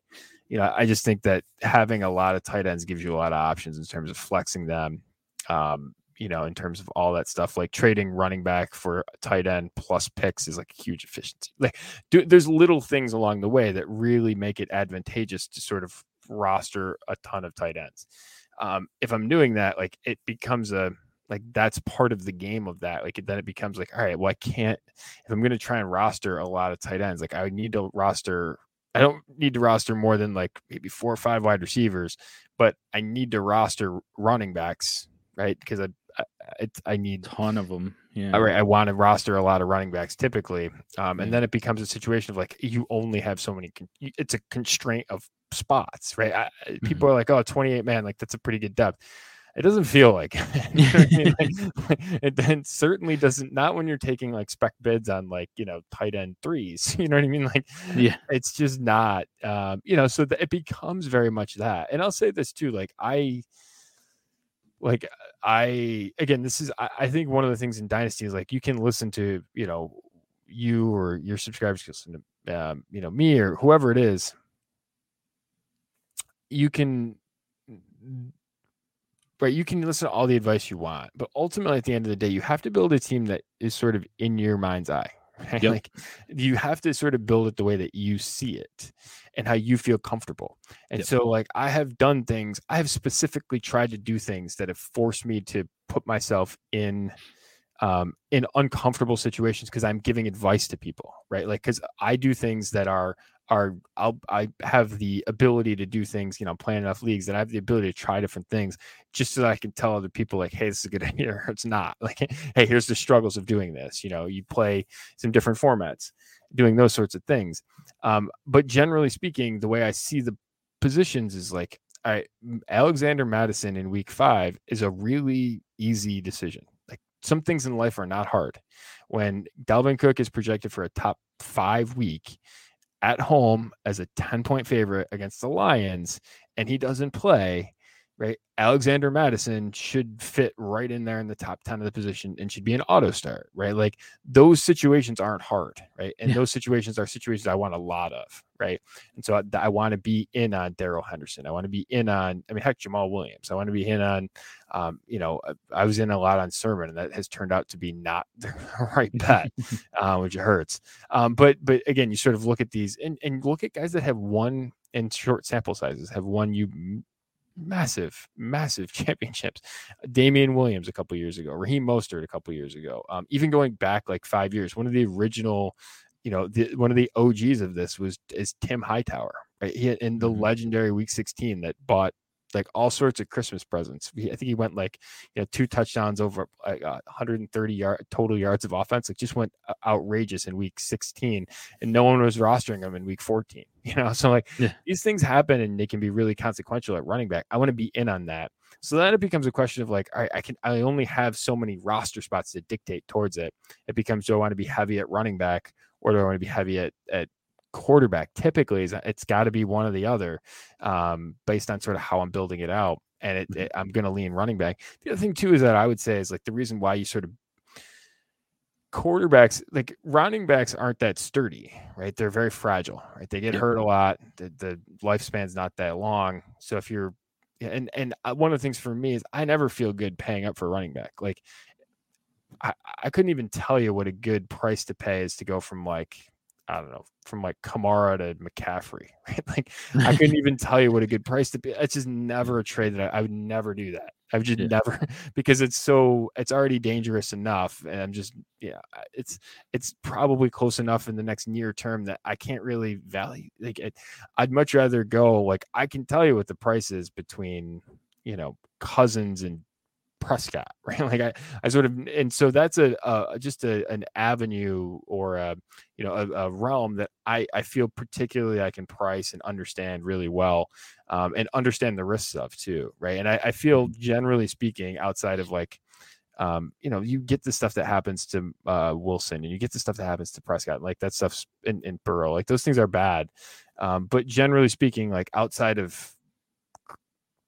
I just think that having a lot of tight ends gives you a lot of options in terms of flexing them, in terms of all that stuff, like trading running back for a tight end plus picks is like a huge efficiency. Like there's little things along the way that really make it advantageous to sort of roster a ton of tight ends. If I'm doing that, like it becomes that's part of the game of that. Like then it becomes like, all right, well, if I'm going to try and roster a lot of tight ends, like I don't need to roster more than like maybe 4 or 5 wide receivers, but I need to roster running backs, right? Because I need a ton of them. Yeah. All right. I want to roster a lot of running backs typically. And then it becomes a situation of like, you only have so many, it's a constraint of spots, right? People are like, oh, 28 man, like that's a pretty good depth. It doesn't feel like it. It then certainly doesn't, not when you're taking like spec bids on like, tight end 3s, Like, yeah, it's just not, so it becomes very much that. And I'll say this too, like I think one of the things in Dynasty is like, you can listen to, you or your subscribers can listen to, me or whoever it is. You can right? You can listen to all the advice you want, but ultimately at the end of the day, you have to build a team that is sort of in your mind's eye. Right? Yep. Like you have to sort of build it the way that you see it and how you feel comfortable. And so like I have done things, I have specifically tried to do things that have forced me to put myself in uncomfortable situations because I'm giving advice to people, right? Like, cause I do things that I have the ability to do things, you know, playing enough leagues that I have the ability to try different things just so that I can tell other people like, hey, this is a good idea or it's not. Like, hey, here's the struggles of doing this. You know, you play some different formats, doing those sorts of things. But generally speaking, the way I see the positions is like, all right, Alexander Mattison in week 5 is a really easy decision. Like some things in life are not hard. When Dalvin Cook is projected for a top 5 week, at home as a 10-point favorite against the Lions, and he doesn't play, right? Alexander Mattison should fit right in there in the top 10 of the position and should be an auto start, right? Like those situations aren't hard, right? And those situations are situations I want a lot of, right? And so I want to be in on Darrell Henderson. I want to be in on, I mean, heck, Jamal Williams. I want to be in on, you know, I was in a lot on Sermon, and that has turned out to be not the right bet, which hurts. But again, you sort of look at these and look at guys that have won in short sample sizes, have won you massive championships. Damian Williams a couple years ago, Raheem Mostert a couple years ago, even going back like 5 years, one of the original, you know, one of the OGs of this is Tim Hightower, right? He had, in the legendary week 16 that bought like all sorts of Christmas presents. I think he went like, you know, 2 touchdowns over 130 total yards of offense. Like just went outrageous in week 16 and no one was rostering him in week 14, you know? So like these things happen and they can be really consequential at running back. I want to be in on that. So then it becomes a question of like, all right, I only have so many roster spots to dictate towards it. It becomes, do I want to be heavy at running back or do I want to be heavy at quarterback? Typically it's got to be one or the other, based on sort of how I'm building it out, and I'm going to lean running back. The other thing too is that I would say is like the reason why you sort of quarterbacks, like running backs aren't that sturdy, right? They're very fragile, right? They get hurt a lot. The lifespan's not that long. So if you're and one of the things for me is I never feel good paying up for a running back. Like I couldn't even tell you what a good price to pay is to go from like, I don't know, from like Kamara to McCaffrey, right? Like I couldn't even tell you what a good price to be. It's just never a trade that I would never do that. I've just never, because it's already dangerous enough. And I'm just, it's probably close enough in the next near term that I can't really value. Like I'd much rather go, like, I can tell you what the price is between, you know, Cousins and Prescott, right? Like I sort of, and so that's an avenue or a realm that I feel particularly I can price and understand really well, and understand the risks of too, right? And I feel generally speaking outside of like, you know, you get the stuff that happens to Wilson and you get the stuff that happens to Prescott, like that stuff's in Burrow, like those things are bad, but generally speaking, like outside of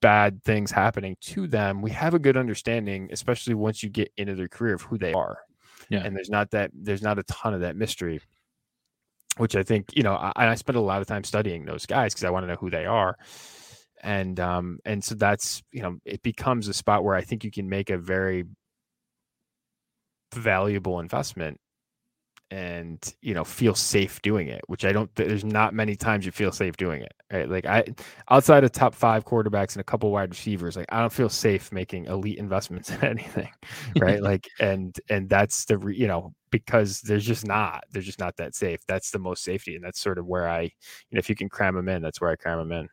bad things happening to them, we have a good understanding, especially once you get into their career, of who they are. And there's not a ton of that mystery, which I think, you know, I spend a lot of time studying those guys because I want to know who they are. And so that's, you know, it becomes a spot where I think you can make a very valuable investment and, you know, feel safe doing it, which I don't, there's not many times you feel safe doing it, right? Like outside of top 5 quarterbacks and a couple wide receivers, like I don't feel safe making elite investments in anything, right? Like, and that's the, you know, because there's just not that safe. That's the most safety. And that's sort of where I, you know, if you can cram them in, that's where I cram them in.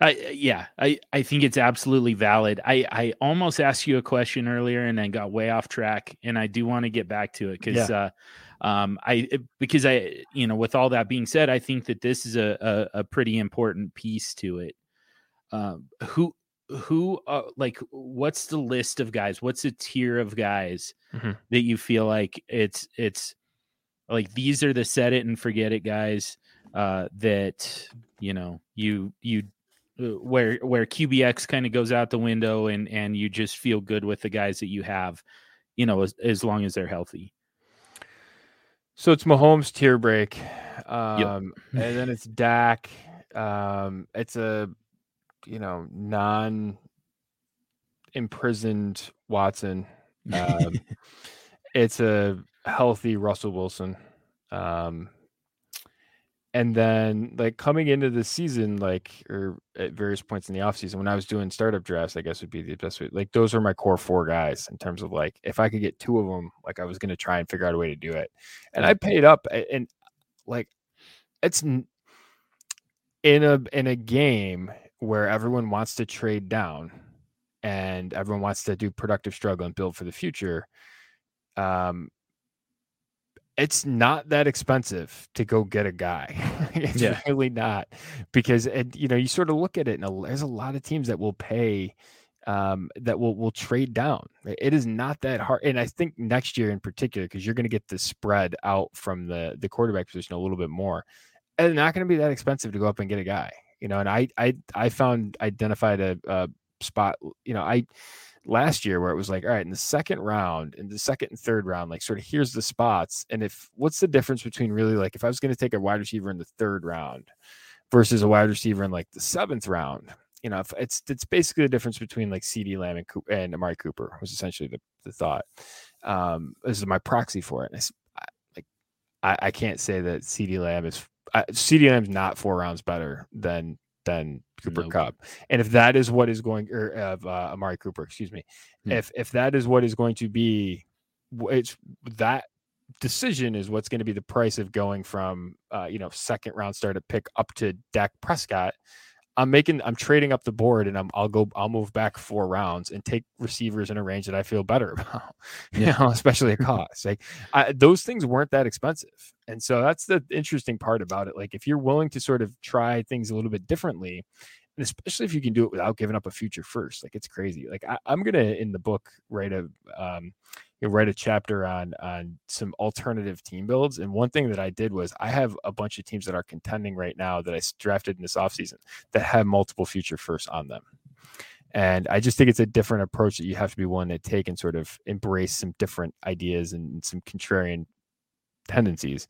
I think it's absolutely valid. I almost asked you a question earlier and then got way off track, and I do want to get back to it because I you know, with all that being said, I think that this is a pretty important piece to it. Like what's the list of guys? What's the tier of guys that you feel like it's like these are the set it and forget it guys that, you know, you where QBX kind of goes out the window and you just feel good with the guys that you have, you know, as long as they're healthy. So it's Mahomes tier break. And then it's Dak. It's a, you know, non imprisoned Watson. It's a healthy Russell Wilson. And then, like, coming into the season, like, or at various points in the offseason, when I was doing startup drafts, I guess would be the best way. Like, those are my core four guys in terms of, like, if I could get two of them, like, I was going to try and figure out a way to do it. And I paid up. And, like, it's in a game where everyone wants to trade down and everyone wants to do productive struggle and build for the future. It's not that expensive to go get a guy. It's really not, because you sort of look at it and there's a lot of teams that will pay, that will trade down. It is not that hard. And I think next year in particular, because you're going to get the spread out from the quarterback position a little bit more, and it's not going to be that expensive to go up and get a guy, and I identified a spot, last year where it was like, all right, in the second round, in the second and third round, like, sort of here's the spots. And what's the difference between really, like, if I was going to take a wide receiver in the third round versus a wide receiver in like the seventh round, if it's basically the difference between like CeeDee Lamb and Amari Cooper was essentially the thought. This is my proxy for it. And I can't say that CeeDee Lamb's not four rounds better than Cooper Cup. And if that is what is going, or Amari Cooper, excuse me, if that is what is going to be, it's that decision is what's going to be the price of going from, second round startup pick up to Dak Prescott. I'm trading up the board, and I'll move back four rounds and take receivers in a range that I feel better about, especially at cost. Like, those things weren't that expensive. And so that's the interesting part about it. Like, if you're willing to sort of try things a little bit differently, and especially if you can do it without giving up a future first, like, it's crazy. Like, I'm going to, in the book, write a chapter on some alternative team builds. And one thing that I did was I have a bunch of teams that are contending right now that I drafted in this offseason that have multiple future firsts on them. And I just think it's a different approach that you have to be willing to take and sort of embrace some different ideas and some contrarian tendencies.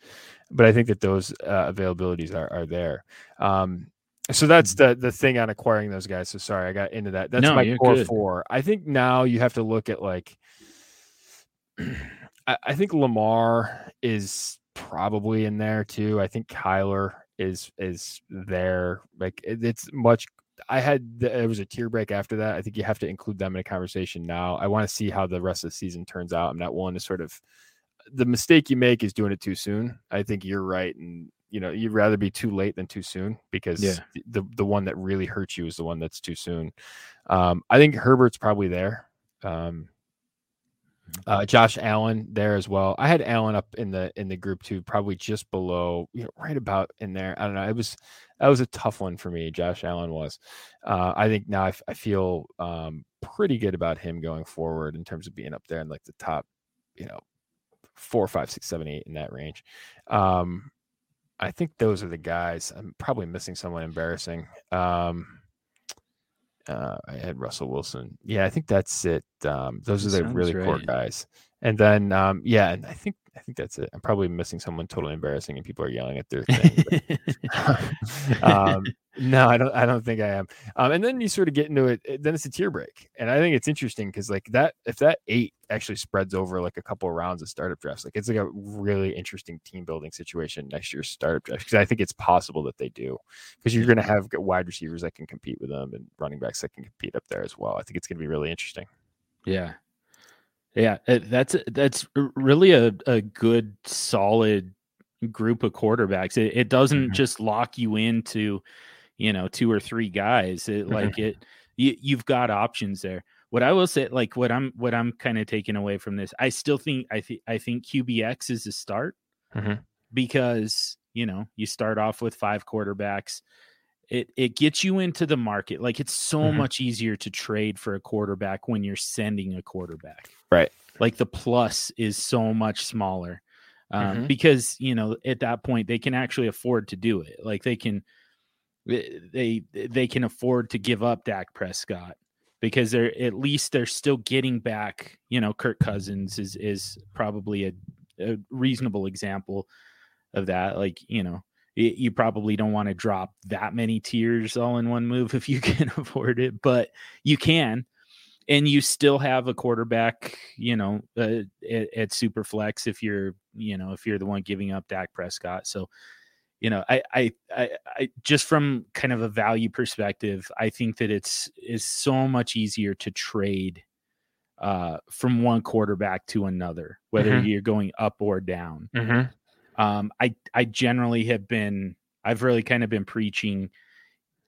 But I think that those availabilities are there. So that's the thing on acquiring those guys. So sorry, I got into that. That's my core four. I think now you have to look at, like, I think Lamar is probably in there too. I think Kyler is there. Like, it's much. It was a tier break after that. I think you have to include them in a conversation now. I want to see how the rest of the season turns out. I'm not willing to sort of. The mistake you make is doing it too soon. I think you're right, and you'd rather be too late than too soon, because the one that really hurts you is the one that's too soon. I think Herbert's probably there. Josh Allen there as well. I had Allen up in the group too, probably just below, right about in there. I don't know. That was a tough one for me. Josh Allen was. I think now I feel pretty good about him going forward in terms of being up there in like the top, 4, 5, 6, 7, 8 in that range. I think those are the guys. I'm probably missing someone embarrassing. I had Russell Wilson. Yeah, I think that's it. Those are the really core guys. And then, and I think that's it. I'm probably missing someone totally embarrassing, and people are yelling at their thing. But, no, I don't think I am. And then you sort of get into it. Then it's a tier break, and I think it's interesting because, like, that if that 8 actually spreads over like a couple of rounds of startup drafts, like, it's like a really interesting team building situation next year's startup draft, because I think it's possible that they do, because you're going to have wide receivers that can compete with them and running backs that can compete up there as well. I think it's going to be really interesting. Yeah. Yeah, that's really a good, solid group of quarterbacks. It doesn't just lock you into, 2 or 3 guys. You've got options there. What I will say, like, what I'm kind of taking away from this, I still think I think QBX is a start, because you start off with 5 quarterbacks. It gets you into the market. Like, it's so much easier to trade for a quarterback when you're sending a quarterback. Right. Like, the plus is so much smaller because, at that point they can actually afford to do it. Like, they can afford to give up Dak Prescott, because they're still getting back, Kirk Cousins is probably a reasonable example of that. Like, you probably don't want to drop that many tiers all in one move if you can afford it, but you can. and you still have a quarterback, you know, at Superflex if you're, you know, if you're the one giving up Dak Prescott. So, you know, I just from kind of a value perspective, I think that it's so much easier to trade from one quarterback to another, whether mm-hmm. you're going up or down. Mm-hmm. I generally have been, I've really kind of been preaching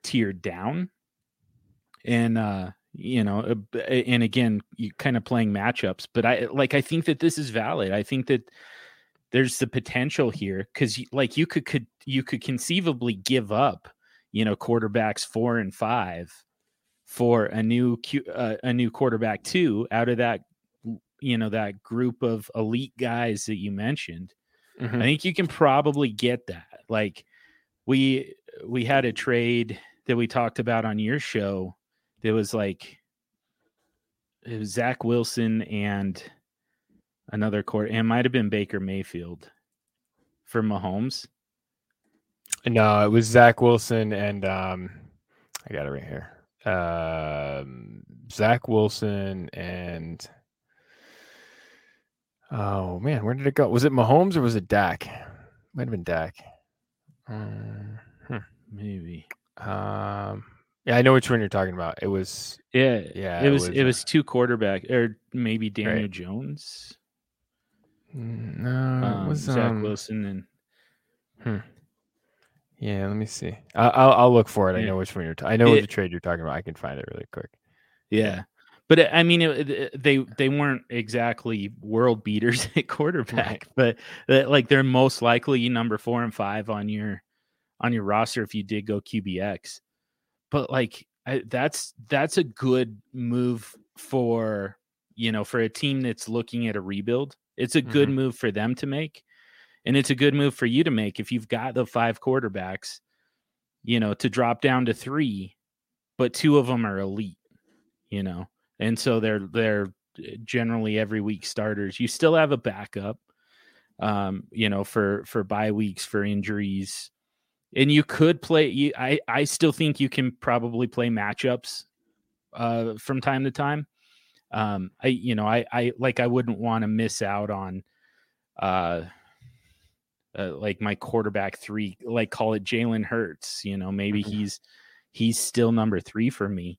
tier down, and you know, and again, you kind of playing matchups, but I think that this is valid. I think that there's the potential here, because like you could conceivably give up, you know, quarterbacks 4 and 5 for a new quarterback 2 out of that, you know, that group of elite guys that you mentioned. Mm-hmm. I think you can probably get that. Like we had a trade that we talked about on your show. There was like, it was Zach Wilson and another quarterback. It might have been Baker Mayfield for Mahomes. No, it was Zach Wilson and I got it right here. Zach Wilson and oh man, where did it go? Was it Mahomes or was it Dak? Might have been Dak. Maybe. Yeah, I know which one you're talking about. It was it was two quarterback, or maybe Daniel right. Jones. No, it was Zach Wilson and yeah, let me see. I'll look for it. Yeah. I know which one I know what the trade you're talking about. I can find it really quick. Yeah. But I mean, they weren't exactly world beaters at quarterback, right. But like they're most likely number 4 and 5 on your roster if you did go QBX. But like that's a good move for, you know, for a team that's looking at a rebuild. It's a good mm-hmm. move for them to make, and it's a good move for you to make if you've got the 5 quarterbacks, you know, to drop down to 3, but 2 of them are elite, you know, and so they're generally every week starters. You still have a backup, you know, for bye weeks, for injuries. And you could play. I still think you can probably play matchups from time to time. I wouldn't want to miss out on like my quarterback 3. Like call it Jalen Hurts. You know, maybe mm-hmm. he's still number 3 for me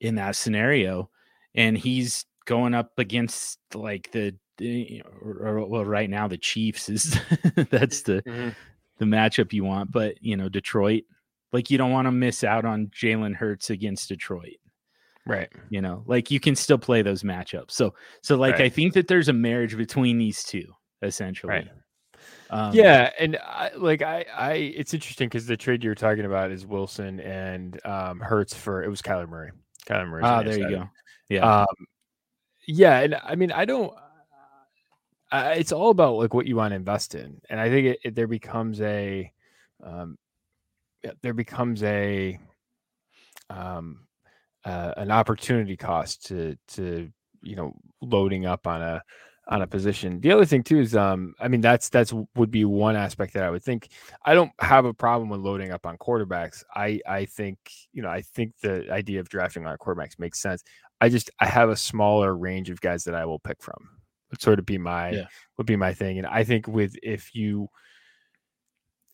in that scenario, and he's going up against like right now the Chiefs is that's the. Mm-hmm. the matchup you want, but you know, Detroit, like you don't want to miss out on Jalen Hurts against Detroit. Right. You know, like you can still play those matchups. So like, right. I think that there's a marriage between these two essentially. Right. Yeah. And I it's interesting because the trade you were talking about is Wilson and Hurts for, it was Kyler Murray. Kyler Murray. Oh, there you go. Yeah. Yeah. And I mean, it's all about like what you want to invest in, and I think there becomes an opportunity cost to you know, loading up on a position. The other thing too is I mean that's would be one aspect that I would think. I don't have a problem with loading up on quarterbacks. I think the idea of drafting on quarterbacks makes sense. I have a smaller range of guys that I will pick from. Sort of would be my thing. And I think if you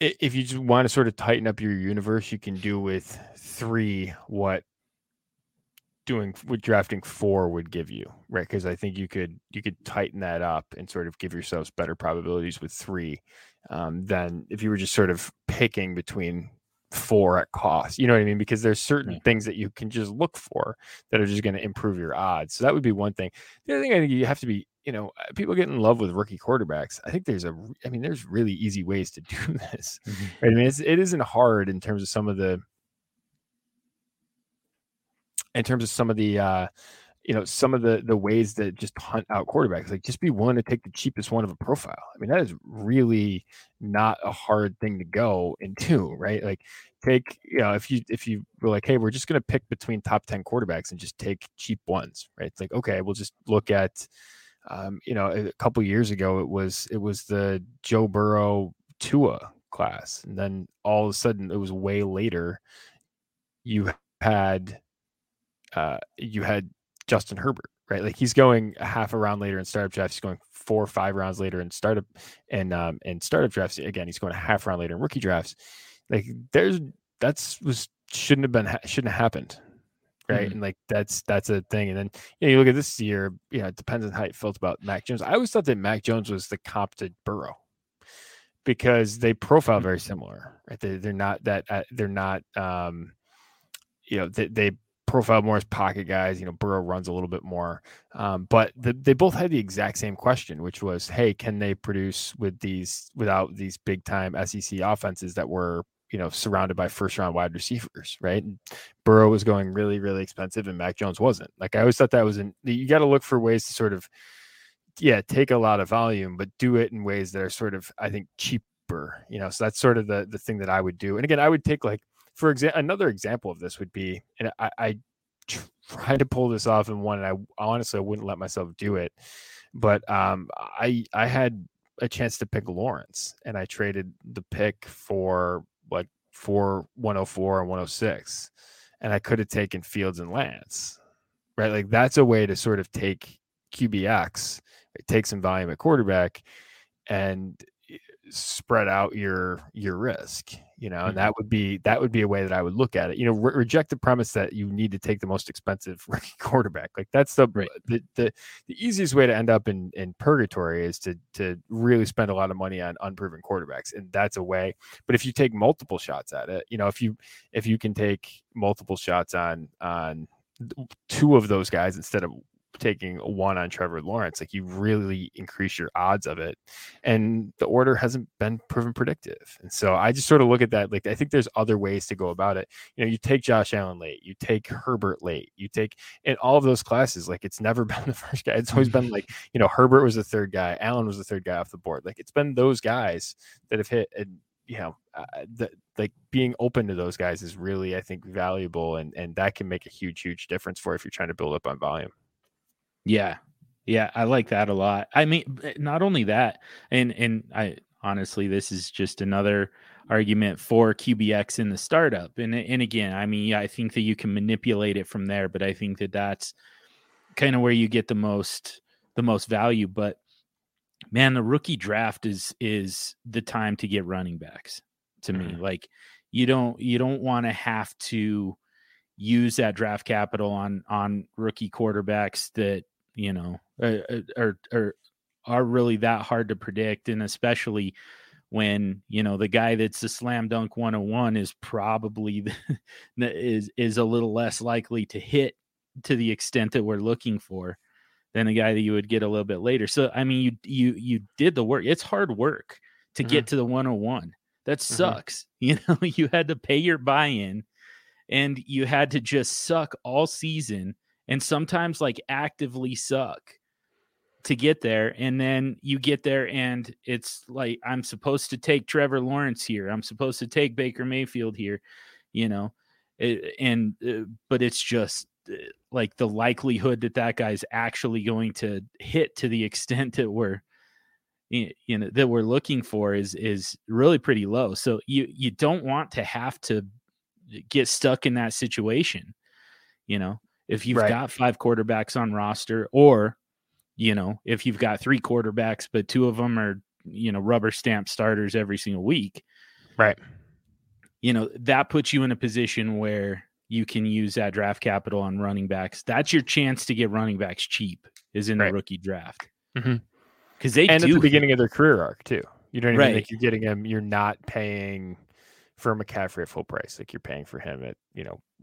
just want to sort of tighten up your universe, you can do with 3 what drafting 4 would give you, right? Because I think you could tighten that up and sort of give yourselves better probabilities with 3 than if you were just sort of picking between 4 at cost, you know what I mean? Because there's certain things that you can just look for that are just going to improve your odds. So that would be one thing. The other thing, I think you have to be, you know, people get in love with rookie quarterbacks. I think there's really easy ways to do this. Mm-hmm. Right? I mean, it isn't hard in terms of some of the ways that just hunt out quarterbacks, like just be willing to take the cheapest one of a profile. I mean, that is really not a hard thing to go into, right? Like take, you know, if you were like, hey, we're just going to pick between top 10 quarterbacks and just take cheap ones, right? It's like, okay, we'll just look at, you know, a couple years ago, it was the Joe Burrow Tua class. And then all of a sudden it was way later. You had you had Justin Herbert, right? Like he's going a half a round later in startup drafts. He's going 4 or 5 rounds later in startup and startup drafts. Again, he's going a half round later in rookie drafts. Like that shouldn't have happened. Right. Mm-hmm. And like, that's a thing. And then you look at this year, it depends on how you felt about Mac Jones. I always thought that Mac Jones was the comp to Burrow because they profile very similar, right? They profile more as pocket guys, Burrow runs a little bit more. But they both had the exact same question, which was, hey, can they produce without these big time SEC offenses that were, surrounded by first round wide receivers, right? And Burrow was going really, really expensive and Mac Jones wasn't. Like I always thought that was you got to look for ways to sort of, take a lot of volume, but do it in ways that are sort of, I think, cheaper, so that's sort of the thing that I would do. And again, I would take another example of this would be, and I try to pull this off in one, and I honestly wouldn't let myself do it, but I had a chance to pick Lawrence and I traded the pick for 104 and 106, and I could have taken Fields and Lance, right? Like that's a way to sort of take QBX, take some volume at quarterback and spread out your risk, and that would be a way that I would look at it. Reject the premise that you need to take the most expensive rookie quarterback. Like that's the easiest way to end up in purgatory is to really spend a lot of money on unproven quarterbacks. And that's a way, but if you take multiple shots at it, if you can take multiple shots on two of those guys instead of taking one on Trevor Lawrence, like you really increase your odds of it, and the order hasn't been proven predictive. And so I just sort of look at that. Like I think there's other ways to go about it. You take Josh Allen late, you take Herbert late, you take in all of those classes. Like it's never been the first guy. It's always been like Herbert was the third guy, Allen was the third guy off the board. Like it's been those guys that have hit, and being open to those guys is really I think valuable, and that can make a huge difference for if you're trying to build up on volume. Yeah, I like that a lot. I mean, not only that, and I honestly, this is just another argument for QBX in the startup. And again, I mean, I think that you can manipulate it from there, but I think that that's kind of where you get the most value. But man, the rookie draft is the time to get running backs to me. Like you don't want to have to use that draft capital on rookie quarterbacks that are really that hard to predict. And especially when, the guy that's a slam dunk 101 is probably is a little less likely to hit to the extent that we're looking for than the guy that you would get a little bit later. So, I mean, you did the work. It's hard work to get to the 101. That sucks. You had to pay your buy-in and you had to just suck all season. And sometimes like actively suck to get there. And then you get there and it's like, I'm supposed to take Trevor Lawrence here. I'm supposed to take Baker Mayfield here, but it's just like the likelihood that guy's actually going to hit to the extent that we're looking for is really pretty low. So you don't want to have to get stuck in that situation, If you've got 5 quarterbacks on roster, or, if you've got 3 quarterbacks, but 2 of them are, rubber stamp starters every single week. Right. That puts you in a position where you can use that draft capital on running backs. That's your chance to get running backs cheap is in the rookie draft. Mm-hmm. Cause they and do at the beginning of their career arc too. You know what I mean? Like you're getting them, you're not paying for McCaffrey at full price. Like you're paying for him at,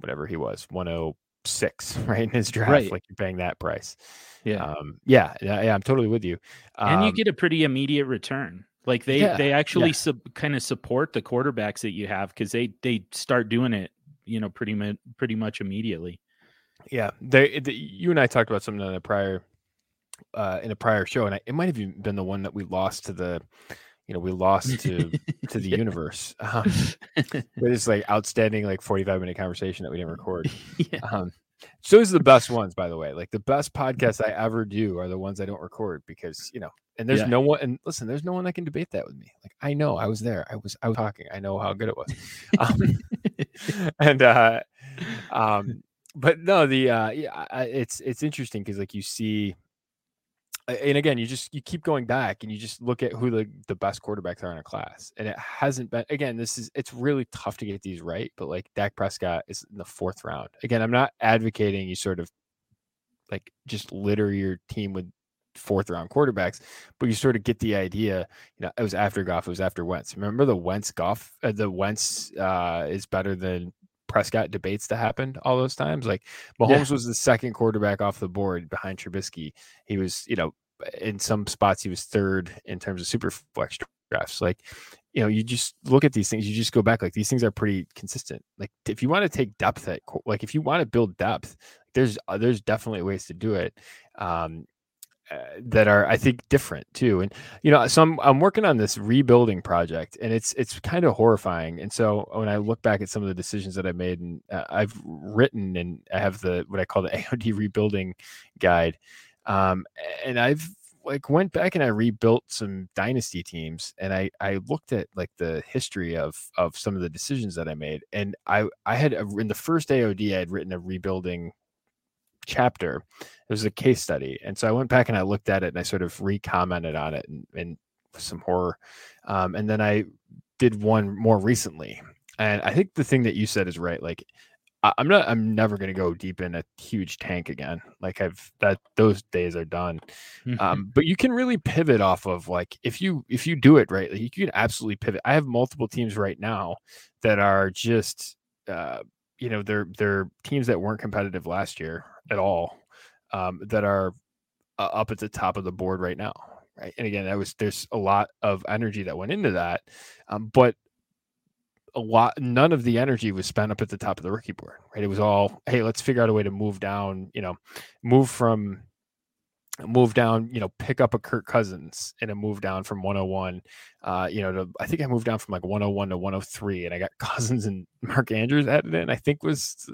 whatever he was, 106 right in his draft, like you're paying that price. I'm totally with you, and you get a pretty immediate return. Like they actually kind of support the quarterbacks that you have, because they start doing it pretty much immediately. You and I talked about something on a prior in a prior show, and it might have even been the one that we lost to the to the universe. But it's like outstanding, like 45-minute conversation that we didn't record. So these are the best ones, by the way. Like the best podcasts I ever do are the ones I don't record, because, and there's no one, and listen, there's no one that can debate that with me. Like, I know I was there. I was talking. I know how good it was. And, But no, the it's interesting because like you see, and again, you keep going back and you just look at who the best quarterbacks are in a class, and it hasn't been. Again, it's really tough to get these right, but like Dak Prescott is in the fourth round. Again, I'm not advocating you sort of like just litter your team with fourth round quarterbacks, but you sort of get the idea. You know, it was after Goff, it was after Wentz. Remember the Wentz is better than Prescott debates that happened all those times. Like Mahomes was the second quarterback off the board behind Trubisky. He was, in some spots he was third in terms of super flex drafts. Like, you just look at these things, you just go back, like these things are pretty consistent. Like if you want to take depth if you want to build depth, there's definitely ways to do it. That are, I think, different too. And, so I'm working on this rebuilding project, and it's kind of horrifying. And so when I look back at some of the decisions that I made, and I've written, and I have what I call the AOD rebuilding guide. And I've went back and I rebuilt some dynasty teams, and I looked at the history of some of the decisions that I made. And I had in the first AOD, I had written a rebuilding chapter. It was a case study, and so I went back and I looked at it, and I sort of re-commented on it and some horror, and then I did one more recently, and I think the thing that you said is right. I'm never going to go deep in a huge tank again. Those days are done. But you can really pivot off of if you do it right, you can absolutely pivot. I have multiple teams right now that are just they're teams that weren't competitive last year at all, that are up at the top of the board right now. Right. And again, there's a lot of energy that went into that. But none of the energy was spent up at the top of the rookie board, right? It was all, hey, let's figure out a way to move down, pick up a Kirk Cousins and a move down from 101, I think I moved down from 101 to 103, and I got Cousins and Mark Andrews added in, I think it was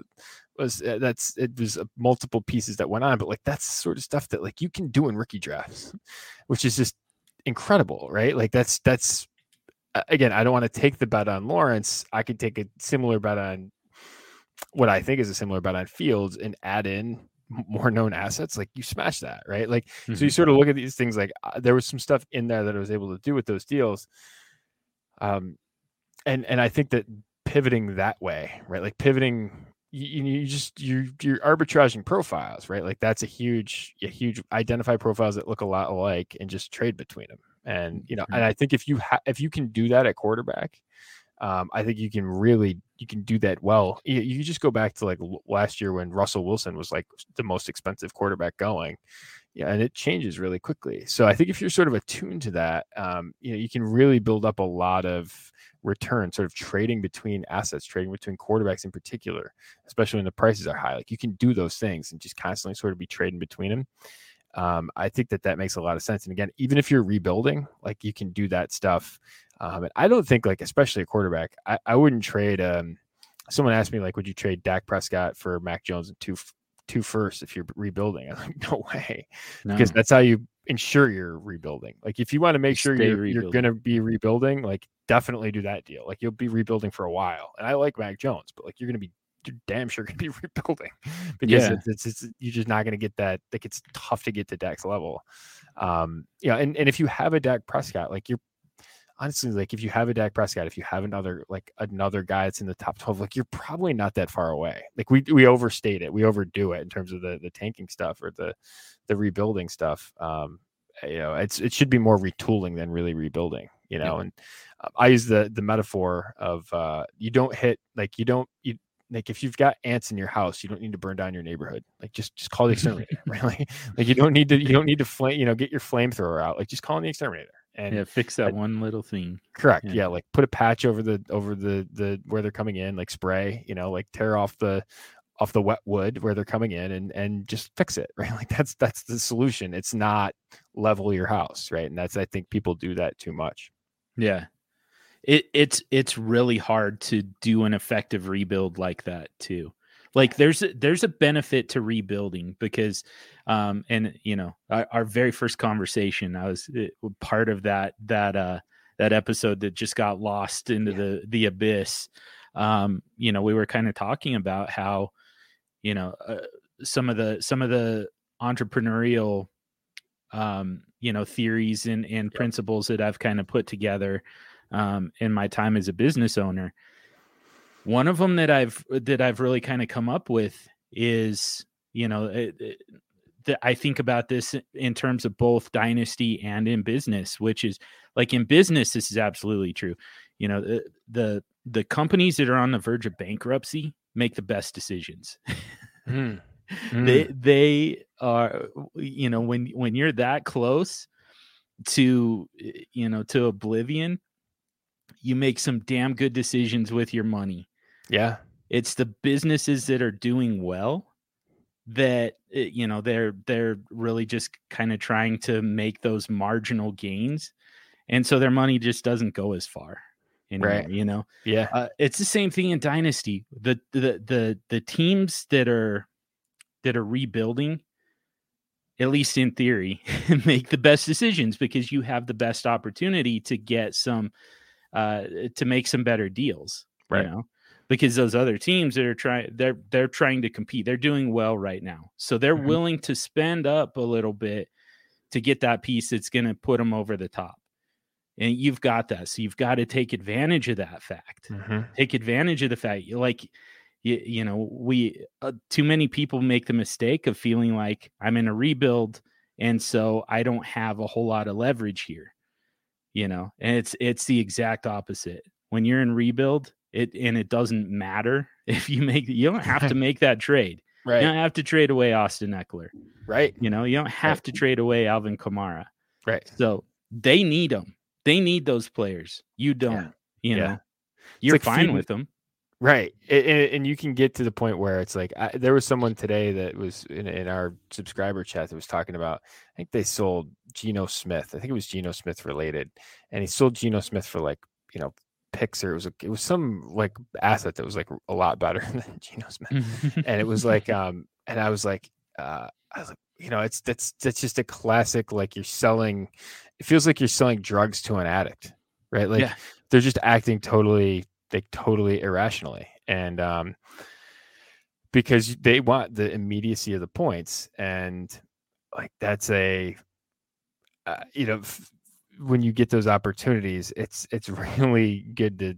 multiple pieces that went on, but that's the sort of stuff that you can do in rookie drafts, which is just incredible, right? That's again, I don't want to take the bet on Lawrence. I could take a similar bet on what I think is a similar bet on Fields and add in more known assets. You smash that, right? So you sort of look at these things, there was some stuff in there that I was able to do with those deals. And I think that pivoting that way, right? Pivoting, you're arbitraging profiles, right? That's a huge identify profiles that look a lot alike and just trade between them. And, and I think if you can do that at quarterback, I think you can do that well. You just go back to last year when Russell Wilson was the most expensive quarterback going, and it changes really quickly. So I think if you're sort of attuned to that, you can really build up a lot of return, sort of trading between assets, trading between quarterbacks in particular, especially when the prices are high. You can do those things and just constantly sort of be trading between them. I think that makes a lot of sense. And again, even if you're rebuilding, you can do that stuff. And I don't think especially a quarterback, I wouldn't trade. Someone asked me, would you trade Dak Prescott for Mac Jones and two firsts if you're rebuilding? I'm no way, because that's how you ensure you're rebuilding. If you want to make sure you're going to be rebuilding, definitely do that deal. You'll be rebuilding for a while. And I like Mac Jones, but you're going to be, you're damn sure going to be rebuilding, because you're just not going to get that. It's tough to get to Dak's level. And if you have a Dak Prescott, if you have another guy that's in the top 12, you're probably not that far away. We overstate it. We overdo it in terms of the tanking stuff or the rebuilding stuff. It should be more retooling than really rebuilding, and I use the metaphor of, if you've got ants in your house, you don't need to burn down your neighborhood. Just call the exterminator, right? You don't need to flame, get your flamethrower out. Just call in the exterminator and fix that one little thing. Correct. Yeah. Put a patch over the where they're coming in, spray, tear off the wet wood where they're coming in and just fix it. Right. That's the solution. It's not level your house. Right. And I think people do that too much. Yeah. It's really hard to do an effective rebuild like that too. There's a benefit to rebuilding because, our very first conversation, I was part of that episode that just got lost into the abyss. We were kind of talking about how you know, some of the entrepreneurial, you know, theories and principles that I've kind of put together in my time as a business owner. One of them that I've really kind of come up with is, you know, I think about this in terms of both dynasty and in business, which is like in business, this is absolutely true. You know, the companies that are on the verge of bankruptcy make the best decisions. They are, you know, when you're that close to, you know, to oblivion, you make some damn good decisions with your money. Yeah. It's the businesses that are doing well that, you know, they're really just kind of trying to make those marginal gains. And so their money just doesn't go as far anymore, right? You know? Yeah. It's the same thing in dynasty. The teams that are rebuilding, at least in theory, make the best decisions because you have the best opportunity to get some, to make some better deals, right? You know? Because those other teams that are they're trying to compete. They're doing well right now. So they're willing to spend up a little bit to get that piece that's going to put them over the top. And you've got that. So you've got to take advantage of that fact. Take advantage of the fact, like, you know, too many people make the mistake of feeling like I'm in a rebuild, and so I don't have a whole lot of leverage here, you know, and it's the exact opposite. When you're in rebuild, it doesn't matter if you don't have to make that trade, right? You don't have to trade away Austin Eckler, right? You know, you don't have to trade away Alvin Kamara, right? So they need them. They need those players. You don't, you know, you're like fine with them. Right. And you can get to the point where it's like, there was someone today that was in our subscriber chat that was talking about, I think they sold Geno Smith. I think it was Geno Smith related. And he sold Geno Smith for like, you know, picks, or it was some like asset that was like a lot better than Geno Smith. And it was like, and I was like, you know, that's just a classic, like it feels like you're selling drugs to an addict, right? Like they're just acting totally irrationally, and because they want the immediacy of the points, and like that's a you know, when you get those opportunities, it's really good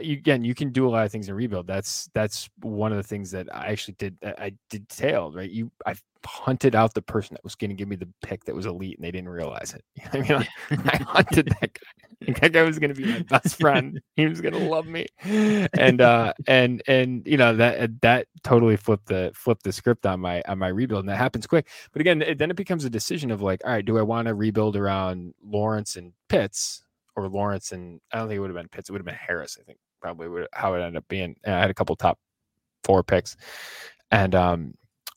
you can do a lot of things in rebuild. That's one of the things that I actually did. I detailed, right? I hunted out the person that was going to give me the pick that was elite, and they didn't realize it. You know what I mean? Like, I hunted that guy. That guy was going to be my best friend. He was going to love me. And you know, that totally flipped the script on my rebuild, and that happens quick. But again, then it becomes a decision of like, all right, do I want to rebuild around Lawrence and Pitts, or Lawrence and, I don't think it would have been Pitts. It would have been Harris, I think, probably how it ended up being. And I had a couple top 4 picks, and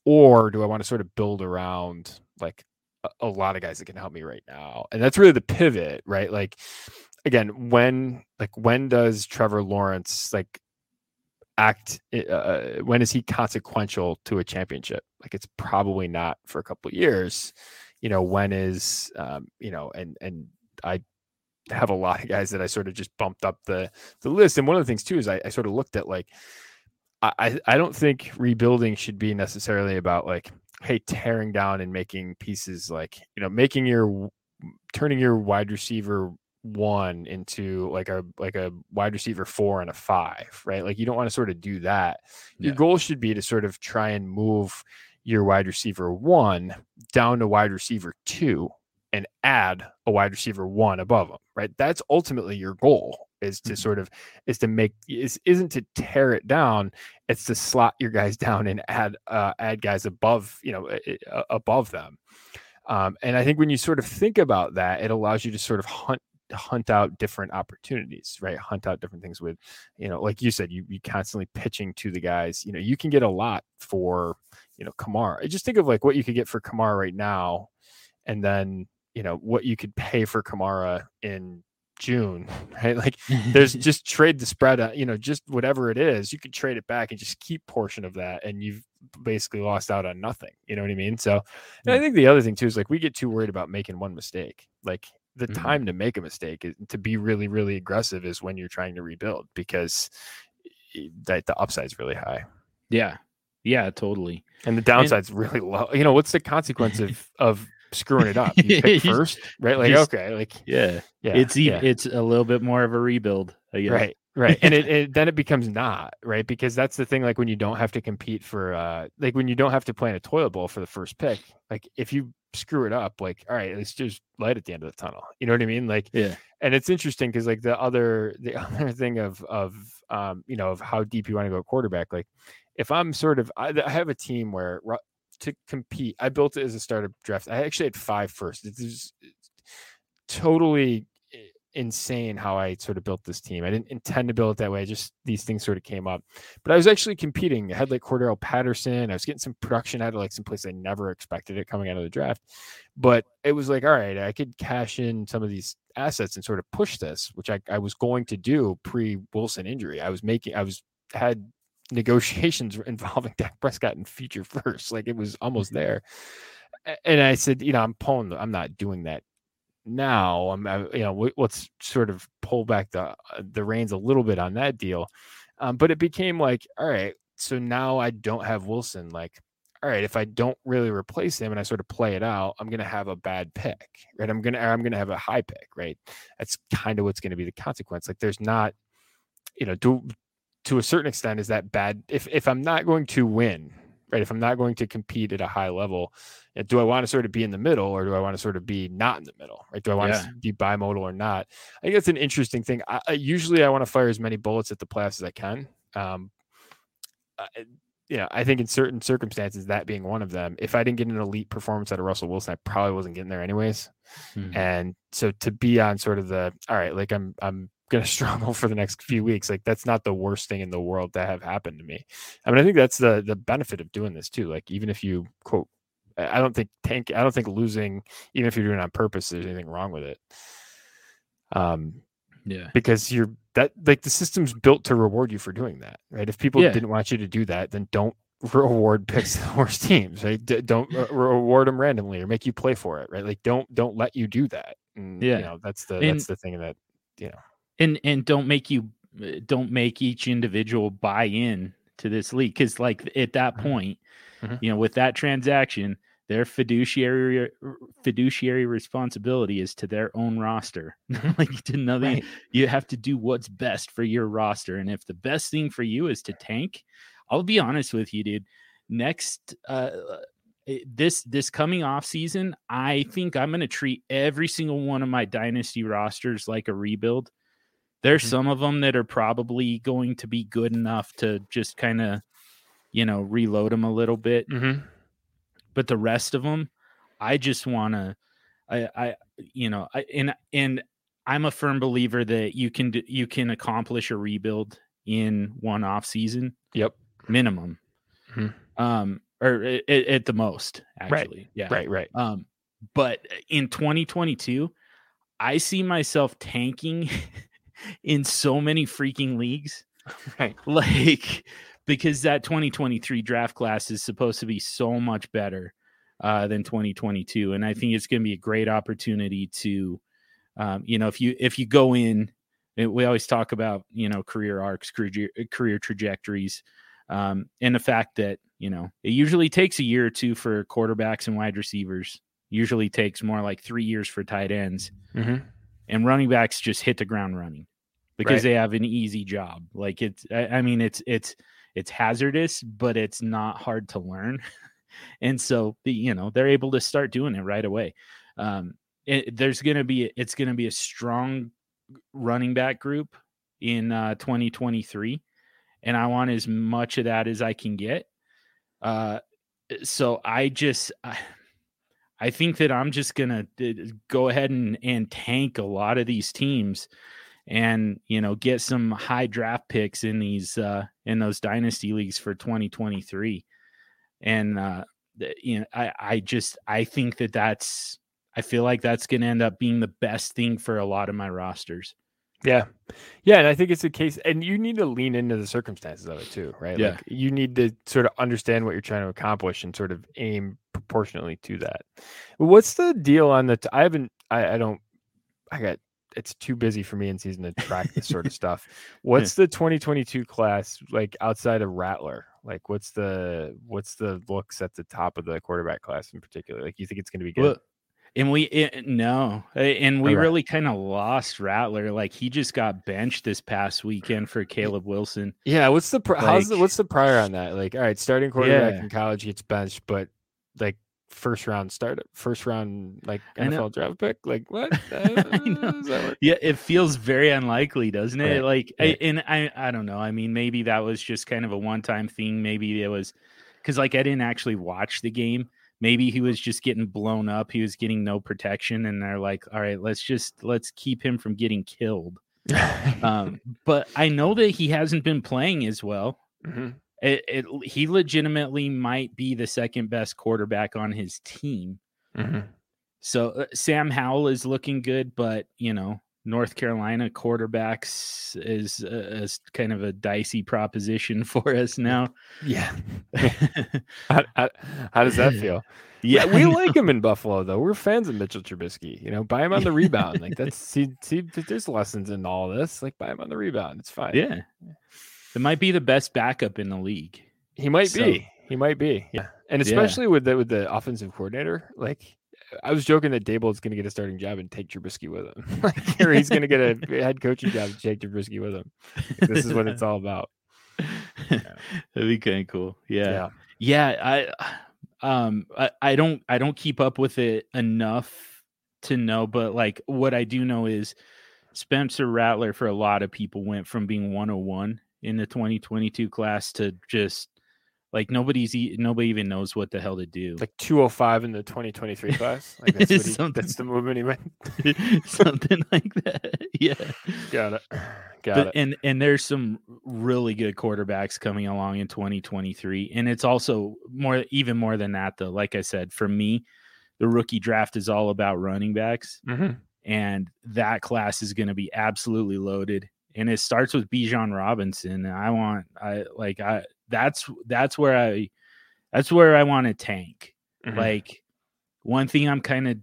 or do I want to sort of build around like a lot of guys that can help me right now? And that's really the pivot, right? Like, again, when does Trevor Lawrence like act? When is he consequential to a championship? Like, it's probably not for a couple of years. You know, when is, you know, and I have a lot of guys that I sort of just bumped up the list. And one of the things too, is I sort of looked at like, I don't think rebuilding should be necessarily about like, hey, tearing down and making pieces, like, you know, turning your wide receiver 1 into like a wide receiver 4 and a 5, right? Like, you don't want to sort of do that. Yeah. Your goal should be to sort of try and move your wide receiver 1 down to wide receiver 2 and add a wide receiver 1 above them, right? That's ultimately your goal. Is to sort of isn't to tear it down. It's to slot your guys down and add guys above, you know, above them. And I think when you sort of think about that, it allows you to sort of hunt out different opportunities, right? Hunt out different things with, you know, like you said, you constantly pitching to the guys. You know, you can get a lot for, you know, Kamara. Just think of like what you could get for Kamara right now, and then, you know, what you could pay for Kamara in June, right? Like, there's just trade the spread, you know, just whatever it is, you could trade it back and just keep portion of that, and you've basically lost out on nothing. You know what I mean? So, and I think the other thing too is like, we get too worried about making one mistake. Like, the time to make a mistake is to be really, really aggressive is when you're trying to rebuild, because the upside's really high. Yeah. Yeah, totally. And the downside's really low. You know, what's the consequence of screwing it up? You pick first, right? Like, just, okay, like, yeah, it's a little bit more of a rebuild, right? Right. And it becomes not right, because that's the thing. Like when you don't have to compete for, like when you don't have to play in a toilet bowl for the first pick, like if you screw it up, like, all right, let's just light at the end of the tunnel. You know what I mean? Like, yeah. And it's interesting because like the other thing of you know, of how deep you want to go quarterback. Like if I'm sort of, I have a team where to compete, I built it as a startup draft. I actually had 5 firsts. It's totally insane how I sort of built this team. I didn't intend to build it that way. Just these things sort of came up, but I was actually competing. I had like Cordell Patterson. I was getting some production out of like some place I never expected it coming out of the draft, but it was like, all right, I could cash in some of these assets and sort of push this, which I was going to do pre-Wilson injury. I had negotiations involving Dak Prescott and future first. Like it was almost there. And I said, you know, I'm not doing that. Now let's sort of pull back the reins a little bit on that deal, but it became like, all right, so now I don't have Wilson. Like, all right, if I don't really replace him and I sort of play it out, I'm gonna have a bad pick, right? I'm gonna have a high pick, right? That's kind of what's going to be the consequence. Like, there's not, you know, to a certain extent, is that bad if I'm not going to win, right? If I'm not going to compete at a high level, do I want to sort of be in the middle, or do I want to sort of be not in the middle, right? Do I want to be bimodal or not? I think that's an interesting thing. I usually want to fire as many bullets at the playoffs as I can. I think in certain circumstances, that being one of them, if I didn't get an elite performance out of Russell Wilson, I probably wasn't getting there anyways. Hmm. And so to be on sort of the, all right, like I'm going to struggle for the next few weeks, like that's not the worst thing in the world to have happened to me. I mean, I think that's the benefit of doing this too. Like, even if you quote, I don't think losing, even if you're doing it on purpose, there's anything wrong with it. Because the system's built to reward you for doing that, right? If people didn't want you to do that, then don't reward picks to the worst teams, right? Don't reward them randomly or make you play for it, right? Like don't let you do that. And, you know, that's the thing that, you know. And don't make each individual buy in to this league. 'Cause like at that point, you know, with that transaction, their fiduciary responsibility is to their own roster. Like to nothing, right. You have to do what's best for your roster. And if the best thing for you is to tank, I'll be honest with you, dude, next, this coming off season, I think I'm going to treat every single one of my dynasty rosters like a rebuild. There's some of them that are probably going to be good enough to just kind of, you know, reload them a little bit. Mm-hmm. But the rest of them, I just want to, and I'm a firm believer that you can accomplish a rebuild in one off season. Yep. Minimum. Mm-hmm. Or at the most, actually. Right. Yeah. Right. But in 2022, I see myself tanking in so many freaking leagues, right? Like, because that 2023 draft class is supposed to be so much better than 2022, and I think it's going to be a great opportunity to, you know, if you go in, we always talk about, you know, career arcs, career trajectories, and the fact that, you know, it usually takes a year or two for quarterbacks and wide receivers. Usually takes more like 3 years for tight ends. Mm-hmm. And running backs just hit the ground running because they have an easy job. Like it's hazardous, but it's not hard to learn. And so, you know, they're able to start doing it right away. It's going to be a strong running back group in 2023. And I want as much of that as I can get. I think that I'm just going to go ahead and tank a lot of these teams and, you know, get some high draft picks in these, in those dynasty leagues for 2023. And, you know, I think that I feel like that's going to end up being the best thing for a lot of my rosters. Yeah. Yeah. And I think it's a case, and you need to lean into the circumstances of it too, right? Yeah. Like you need to sort of understand what you're trying to accomplish and sort of aim proportionately to that. What's the deal on the, it's too busy for me in season to track this sort of stuff. What's the 2022 class like outside of Rattler? Like, what's the looks at the top of the quarterback class in particular? Like, you think it's going to be good? Well, and we really kind of lost Rattler. Like, he just got benched this past weekend for Caleb Wilson. Yeah, what's the prior on that? Like, all right, starting quarterback in college gets benched, but like first round like NFL draft pick. Like, what? Yeah, it feels very unlikely, doesn't it? Right. Like, yeah. I don't know. I mean, maybe that was just kind of a one-time thing. Maybe it was because, like, I didn't actually watch the game. Maybe he was just getting blown up. He was getting no protection, and they're like, all right, let's keep him from getting killed. But I know that he hasn't been playing as well. Mm-hmm. He legitimately might be the second best quarterback on his team. Mm-hmm. So Sam Howell is looking good, but, you know, North Carolina quarterbacks is kind of a dicey proposition for us now. Yeah. How does that feel? Yeah, we like him in Buffalo, though. We're fans of Mitchell Trubisky. You know, buy him on the rebound. Like, that's there's lessons in all this. Like, buy him on the rebound. It's fine. Yeah. It might be the best backup in the league. He might be. Yeah. And especially with the offensive coordinator, like, I was joking that Dable is going to get a starting job and take Trubisky with him. Like, or he's going to get a head coaching job and take Trubisky with him. Like, this is what it's all about. Yeah. That'd be kind of cool. Yeah. I don't keep up with it enough to know, but like, what I do know is Spencer Rattler for a lot of people went from being 101 in the 2022 class to just, like, nobody even knows what the hell to do. Like 205 in the 2023 class. Like, that's that's the movement he made. Something like that. Yeah. Got it. And there's some really good quarterbacks coming along in 2023. And it's also even more than that, though. Like I said, for me, the rookie draft is all about running backs. Mm-hmm. And that class is going to be absolutely loaded. And it starts with Bijan Robinson. That's where I want to tank. Mm-hmm. Like, one thing I've kind of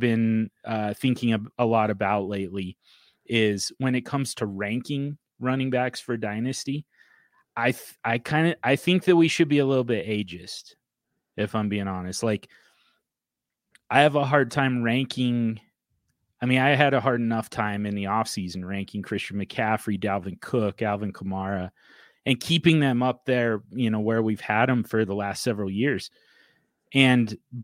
been thinking a lot about lately is when it comes to ranking running backs for Dynasty, I think that we should be a little bit ageist, if I'm being honest. Like, I have a hard time ranking. I mean, I had a hard enough time in the offseason ranking Christian McCaffrey, Dalvin Cook, Alvin Kamara, and keeping them up there, you know, where we've had them for the last several years.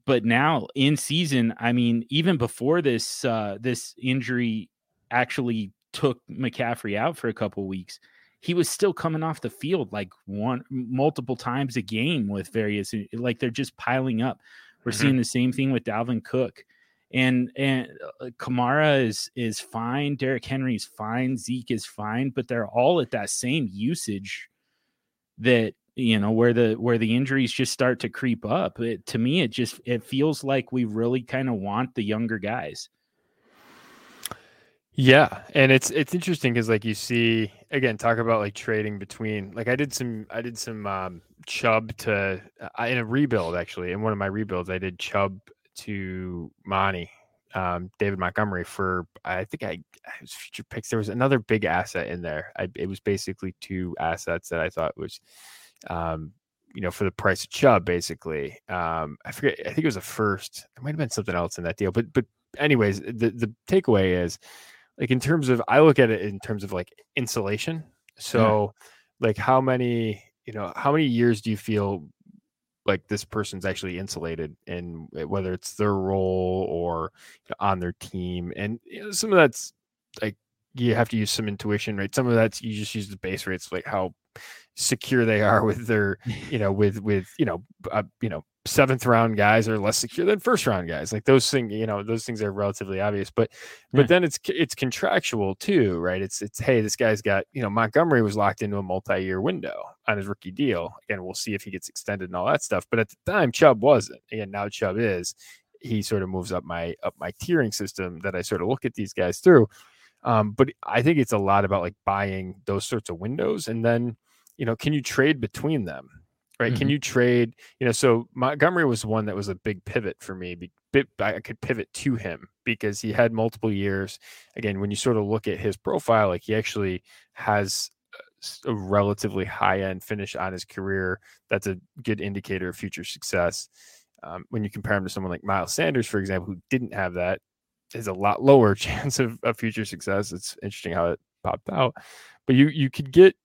But now in season, I mean, even before this, this injury actually took McCaffrey out for a couple of weeks, he was still coming off the field like multiple times a game with various, like, they're just piling up. We're seeing the same thing with Dalvin Cook. And Kamara is fine. Derrick Henry is fine. Zeke is fine, but they're all at that same usage that, you know, where the injuries just start to creep up. To me, it feels like we really kind of want the younger guys. Yeah. And it's interesting because, like, you see, again, talk about, like, trading between, like, I did some Chubb to in a rebuild, actually. In one of my rebuilds, I did Chubb to Monty, David Montgomery for, I think I was future picks. There was another big asset in there. It was basically two assets that I thought was, you know, for the price of Chubb, basically. I forget. I think it was a first. It might've been something else in that deal, but anyways, the takeaway is, like, in terms of, I look at it in terms of, like, insulation. So like, how many years do you feel like this person's actually insulated, and whether it's their role or on their team? And, you know, some of that's, like, you have to use some intuition, right? Some of that's, you just use the base rates, like how secure they are with their, you know, with seventh round guys are less secure than first round guys. Like, those things are relatively obvious, but then it's contractual too, right? It's, hey, this guy's got, you know, Montgomery was locked into a multi-year window on his rookie deal. Again, we'll see if he gets extended and all that stuff. But at the time, Chubb wasn't. Again, now Chubb is. He sort of moves up my tiering system that I sort of look at these guys through. But I think it's a lot about, like, buying those sorts of windows. And then, you know, can you trade between them? Right. Mm-hmm. Can you trade, you know, so Montgomery was one that was a big pivot for me. I could pivot to him because he had multiple years. Again, when you sort of look at his profile, like, he actually has a relatively high-end finish on his career, that's a good indicator of future success. When you compare him to someone like Miles Sanders, for example, who didn't have that, is a lot lower chance of future success. It's interesting how it popped out. But you could get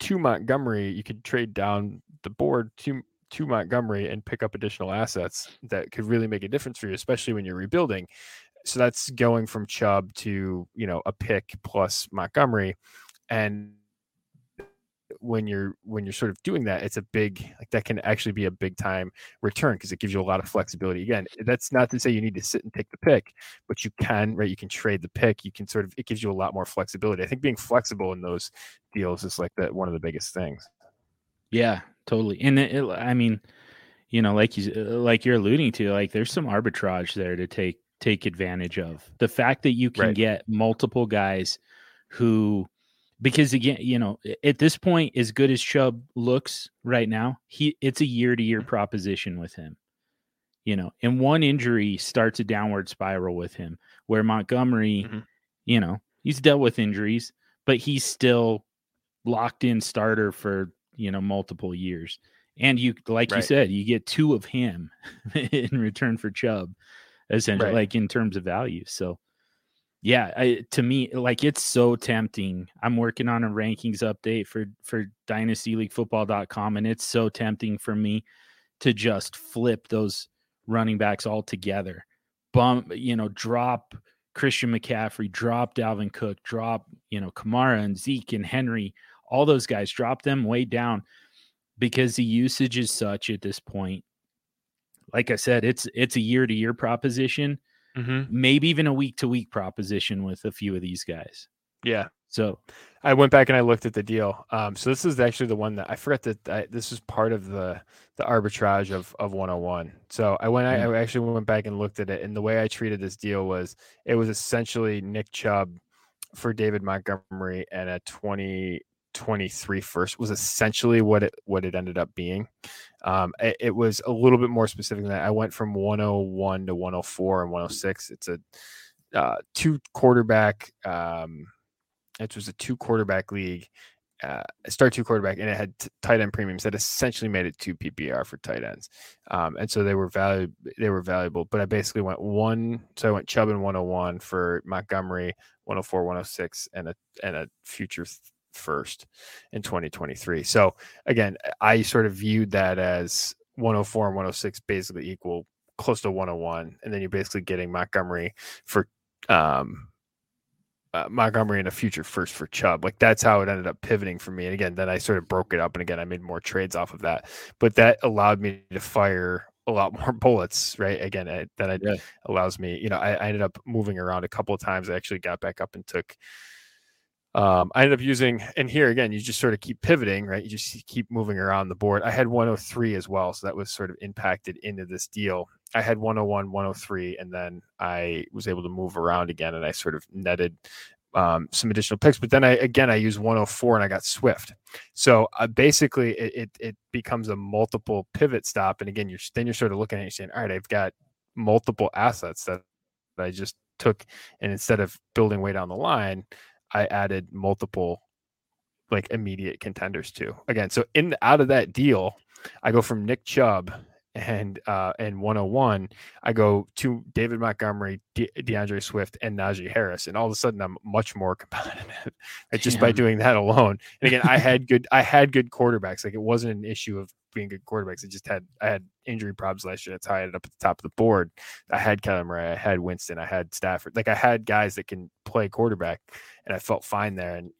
to Montgomery, you could trade down the board to Montgomery and pick up additional assets that could really make a difference for you, especially when you're rebuilding. So that's going from Chubb to, a pick plus Montgomery. And when you're sort of doing that, it's a big, that can actually be a big time return because it gives you a lot of flexibility. Again, that's not to say you need to sit and take the pick, but you can, right? You can trade the pick. You can sort of, it gives you a lot more flexibility. I think being flexible in those deals is one of the biggest things. Yeah, totally. And you're alluding to, there's some arbitrage there to take advantage of. The fact that you can get multiple guys who, because again, at this point, as good as Chubb looks right now, it's a year-to-year proposition with him, and one injury starts a downward spiral with him, where Montgomery, he's dealt with injuries, but he's still locked in starter for, multiple years. And you, you said, you get two of him in return for Chubb, essentially, in terms of value. So yeah, to me, it's so tempting. I'm working on a rankings update for DynastyLeagueFootball.com, and it's so tempting for me to just flip those running backs all together. Drop Christian McCaffrey, drop Dalvin Cook, drop, Kamara and Zeke and Henry, all those guys, drop them way down because the usage is such at this point. Like I said, it's a year-to-year proposition. Mm-hmm. Maybe even a week-to-week proposition with a few of these guys. Yeah. So I went back and I looked at the deal. So this is actually the one that I forgot this is part of the arbitrage of 101. So I actually went back and looked at it, and the way I treated this deal was it was essentially Nick Chubb for David Montgomery and a 2023 first was essentially what it ended up being. It was a little bit more specific than that. I went from 101 to 104 and 106. It's a two quarterback. It was a two quarterback league, start two quarterback, and it had tight end premiums that essentially made it two PPR for tight ends. And so they were valuable. But I basically went one. So I went Chubb in 101 for Montgomery, 104, 106, and a future first in 2023. So again, I sort of viewed that as 104 and 106 basically equal close to 101, and then you're basically getting Montgomery for Montgomery and a future first for Chubb. That's how it ended up pivoting for me. And again, then I sort of broke it up, and again I made more trades off of that, but that allowed me to fire a lot more bullets, right? Again, allows me, I ended up moving around a couple of times. I actually got back up and took I ended up using, and here again, you just sort of keep pivoting, right? You just keep moving around the board. I had 103 as well, so that was sort of impacted into this deal. I had 101, 103, and then I was able to move around again, and I sort of netted some additional picks. But then I used 104, and I got Swift. So basically, it becomes a multiple pivot stop, and again, you're sort of looking at it and saying, all right, I've got multiple assets that I just took, and instead of building way down the line, I added multiple immediate contenders too. Again, so out of that deal, I go from Nick Chubb and 101, I go to David Montgomery, DeAndre Swift, and Najee Harris, and all of a sudden I'm much more competitive just by doing that alone. And again, I had good quarterbacks. It wasn't an issue of being good quarterbacks. I had injury problems last year. That's how I ended up at the top of the board. I had Kyler Murray, I had Winston, I had Stafford. I had guys that can play quarterback, and I felt fine there. And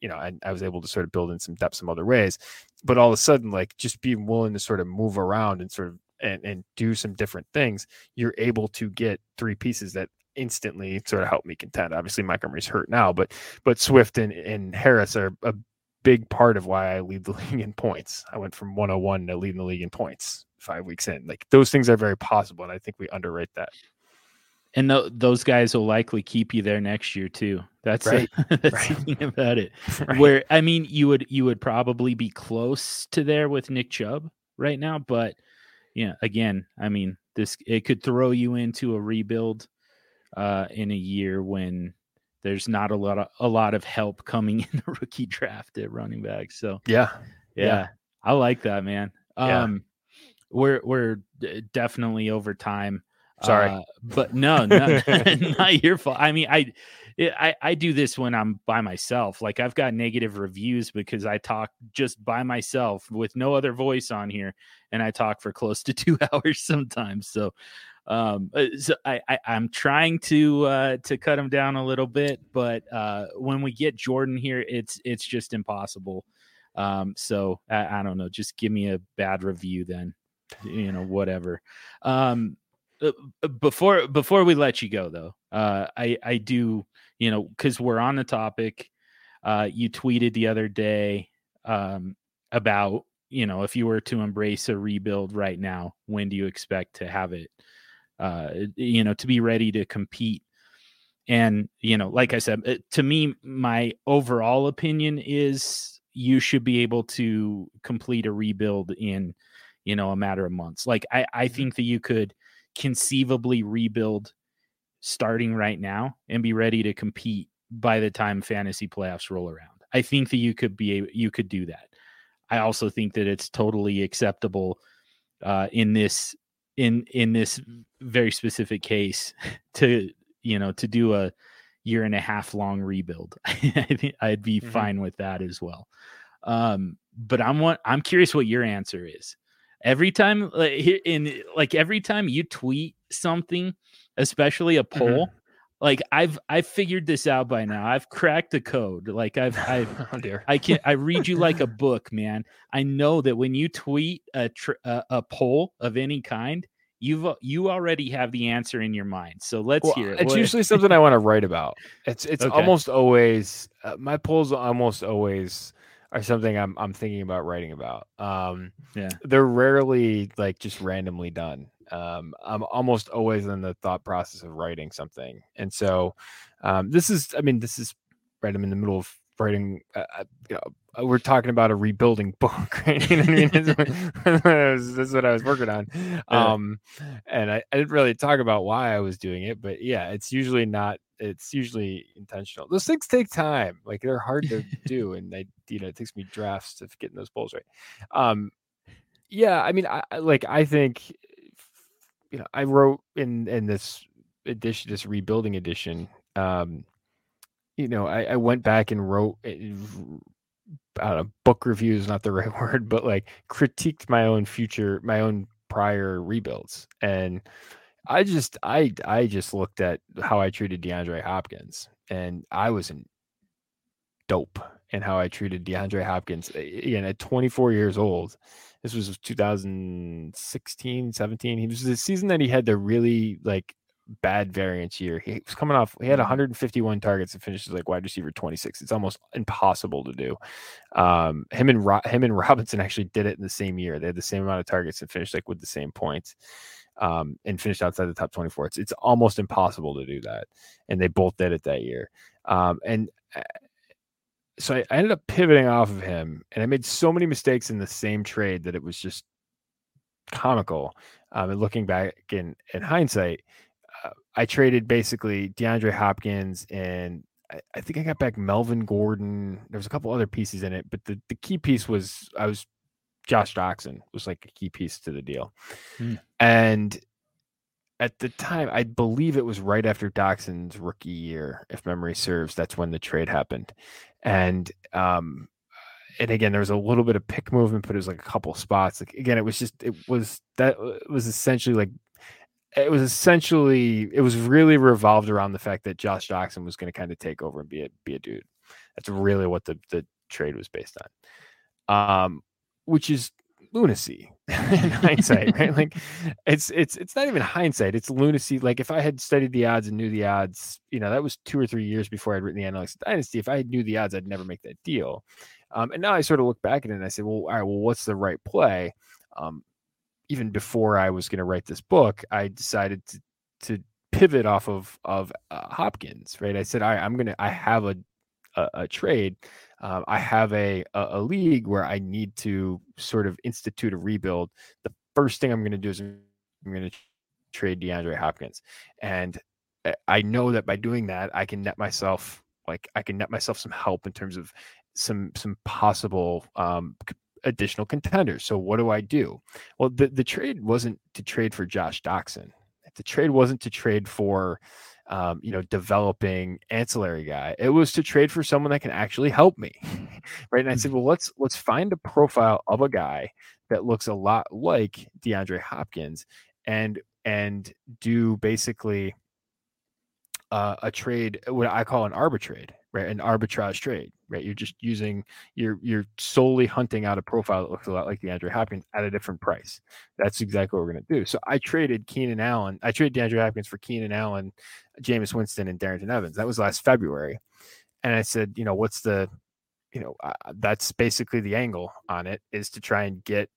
I was able to sort of build in some depth some other ways. But all of a sudden, just being willing to sort of move around and sort of and do some different things, you're able to get three pieces that instantly sort of help me contend. Obviously, Montgomery's hurt now, but Swift and Harris are a big part of why I lead the league in points. I went from 101 to leading the league in points 5 weeks in. Those things are very possible, and I think we underrate that. And those guys will likely keep you there next year too. That's right. That's the thing about it. Right. Where you would probably be close to there with Nick Chubb right now, but yeah, again, it could throw you into a rebuild in a year when there's not a lot of help coming in the rookie draft at running back. So yeah. I like that, man. We're definitely over time. Sorry, but no, not your fault. I mean, I do this when I'm by myself. Like, I've got negative reviews because I talk just by myself with no other voice on here, and I talk for close to 2 hours sometimes. So, I'm trying to cut them down a little bit, but when we get Jordan here, it's just impossible. So I don't know. Just give me a bad review then, whatever. Before we let you go though, I do, cause we're on the topic, you tweeted the other day, about, if you were to embrace a rebuild right now, when do you expect to have it, to be ready to compete? And, like I said, to me, my overall opinion is you should be able to complete a rebuild in, a matter of months. Like, I think that you could conceivably rebuild starting right now and be ready to compete by the time fantasy playoffs roll around. I think that you could do that. I also think that it's totally acceptable in this very specific case to do a year and a half long rebuild. I think I'd be fine with that as well. But I'm curious what your answer is. Every time you tweet something, especially a poll, like I've figured this out by now. I've cracked the code. Like I've oh dear. I read you like a book, man. I know that when you tweet a poll of any kind, you already have the answer in your mind. So let's hear it. It's usually something I want to write about. It's okay. Almost always my polls almost always are something I'm thinking about writing about. They're rarely like just randomly done. I'm almost always in the thought process of writing something. And so this is right. I'm in the middle of writing. We're talking about a rebuilding book, right? You know what I mean? This is what I was working on. And I didn't really talk about why I was doing it, but yeah, it's usually intentional. Those things take time. Like, they're hard to do. And it takes me drafts to get in those polls right. I think, I wrote in this edition, this rebuilding edition, I went back and wrote, book review is not the right word, but like critiqued my own prior rebuilds. And I just looked at how I treated DeAndre Hopkins, and I was in dope in how I treated DeAndre Hopkins. Again, at 24 years old, this was 2016, 17. He was the season that he had the really like bad variance year. He was coming off. He had 151 targets and finishes like wide receiver 26. It's almost impossible to do. Him and Robinson actually did it in the same year. They had the same amount of targets and finished like with the same points. And finished outside the top 24. It's almost impossible to do that. And they both did it that year. So I ended up pivoting off of him, and I made so many mistakes in the same trade that it was just comical. And looking back in hindsight, I traded basically DeAndre Hopkins, and I think I got back Melvin Gordon. There was a couple other pieces in it, but the key piece was Josh Doxson was like a key piece to the deal. And at the time, I believe it was right after Doxson's rookie year, if memory serves, that's when the trade happened. And again, there was a little bit of pick movement, but it was like a couple spots. Like, again, it was really revolved around the fact that Josh Doxson was going to kind of take over and be a dude. That's really what the trade was based on. Which is lunacy in hindsight, right? Like it's not even hindsight. It's lunacy. Like, if I had studied the odds and knew the odds, that was 2 or 3 years before I'd written the Analytics of Dynasty. If I knew the odds, I'd never make that deal. And now I sort of look back at it and I say, well, all right, what's the right play? Even before I was going to write this book, I decided to pivot off of Hopkins, right? I said, all right, I have a trade. I have a league where I need to sort of institute a rebuild. The first thing I'm going to do is I'm going to trade DeAndre Hopkins. And I know that by doing that, I can net myself some help in terms of some possible additional contenders. So what do I do? Well, the trade wasn't to trade for Josh Doxson. The trade wasn't to trade for developing ancillary guy. It was to trade for someone that can actually help me. Right. And I said, well, let's find a profile of a guy that looks a lot like DeAndre Hopkins and do basically a trade, what I call an arbitrade, right? An arbitrage trade, right? You're just using, you're solely hunting out a profile that looks a lot like DeAndre Hopkins at a different price. That's exactly what we're going to do. So I traded DeAndre Hopkins for Keenan Allen, Jameis Winston, and Darrington Evans. That was last February. And I said, that's basically the angle on it, is to try and get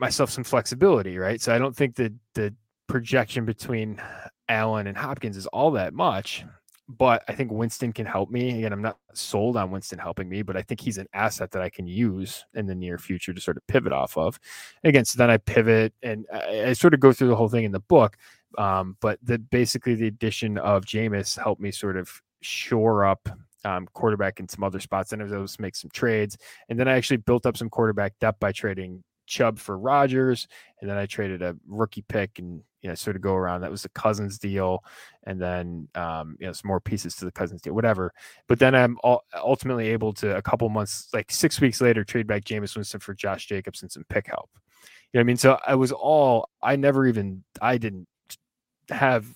myself some flexibility, right? So I don't think that the projection between Allen and Hopkins is all that much, but I think Winston can help me. Again, I'm not sold on Winston helping me, but I think he's an asset that I can use in the near future to sort of pivot off of. And again, so then I pivot and I sort of go through the whole thing in the book. But basically the addition of Jameis helped me sort of shore up quarterback in some other spots. And I was able to make some trades. And then I actually built up some quarterback depth by trading Chubb for Rodgers, and then I traded a rookie pick and sort of go around. That was the Cousins deal, and then some more pieces to the Cousins deal, whatever. But then I'm ultimately able to, a couple months, like 6 weeks later, trade back Jameis Winston for Josh Jacobs and some pick help. You know what I mean? So I didn't have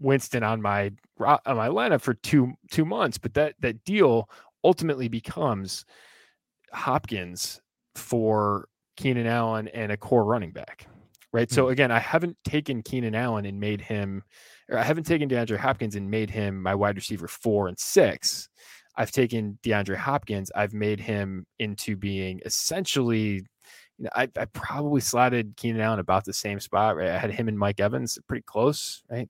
Winston on my lineup for two months, but that deal ultimately becomes Hopkins for Keenan Allen and a core running back, right? Mm-hmm. So again, I haven't taken Keenan Allen and made him, or I haven't taken DeAndre Hopkins and made him my wide receiver 4 and 6. I've taken DeAndre Hopkins. I've made him into being essentially, I probably slotted Keenan Allen about the same spot, right? I had him and Mike Evans pretty close, right?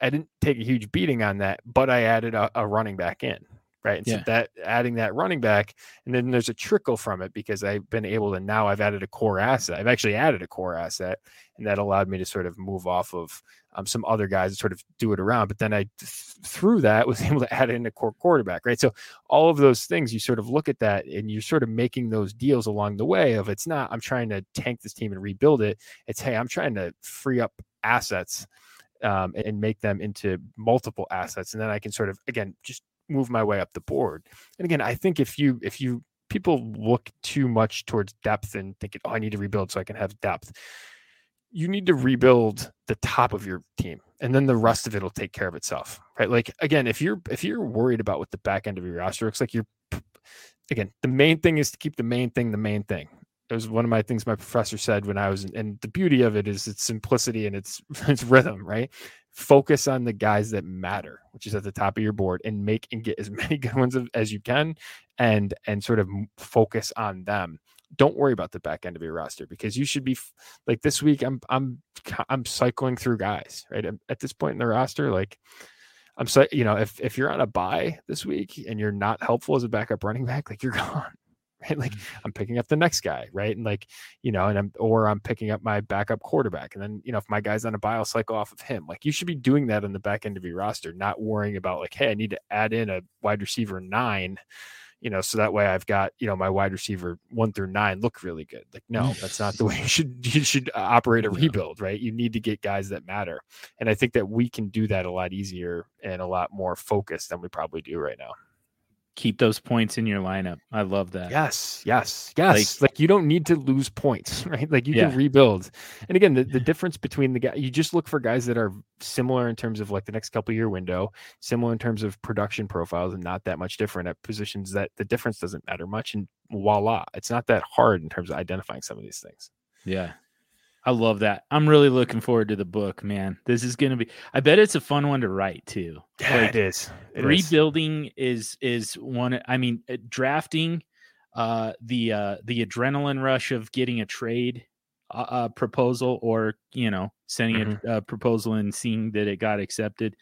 I didn't take a huge beating on that, but I added a running back in. Right. And yeah. So that adding that running back, and then there's a trickle from it because I've added a core asset. I've actually added a core asset, and that allowed me to sort of move off of some other guys and sort of do it around. But then I, through that, was able to add in a core quarterback. Right. So all of those things, you sort of look at that and you're sort of making those deals along the way of, it's not, I'm trying to tank this team and rebuild it. It's, hey, I'm trying to free up assets and make them into multiple assets. And then I can sort of, again, just move my way up the board. And again, I think if people look too much towards depth and thinking, oh, I need to rebuild so I can have depth. You need to rebuild the top of your team, and then the rest of it will take care of itself, right? Like, again, if you're worried about what the back end of your roster looks like, the main thing is to keep the main thing the main thing. It was one of my things my professor said when I was, and the beauty of it is its simplicity and its rhythm, right? Focus on the guys that matter, which is at the top of your board, and make and get as many good ones as you can, and sort of focus on them. Don't worry about the back end of your roster, because you should be like, this week I'm cycling through guys, right? At this point in the roster, like if you're on a bye this week and you're not helpful as a backup running back, like, you're gone. Right? Like, I'm picking up the next guy, right? And I'm picking up my backup quarterback. And then, if my guy's on a bye, I'll cycle off of him. Like, you should be doing that on the back end of your roster, not worrying about like, hey, I need to add in a wide receiver 9, so that way I've got, my wide receiver 1 through 9 look really good. Like, no, that's not the way you should operate a rebuild, right? You need to get guys that matter. And I think that we can do that a lot easier and a lot more focused than we probably do right now. Keep those points in your lineup. I love that. Yes. Like, you don't need to lose points, right? Like, you can rebuild. And again, the difference between the guy, you just look for guys that are similar in terms of like the next couple year window, similar in terms of production profiles, and not that much different at positions that the difference doesn't matter much. And voila, it's not that hard in terms of identifying some of these things. Yeah. I love that. I'm really looking forward to the book, man. This is going to be, I bet it's a fun one to write too. Yeah, like, it is. Rebuilding is one. I mean, drafting, the adrenaline rush of getting a trade proposal, or, sending a proposal and seeing that it got accepted,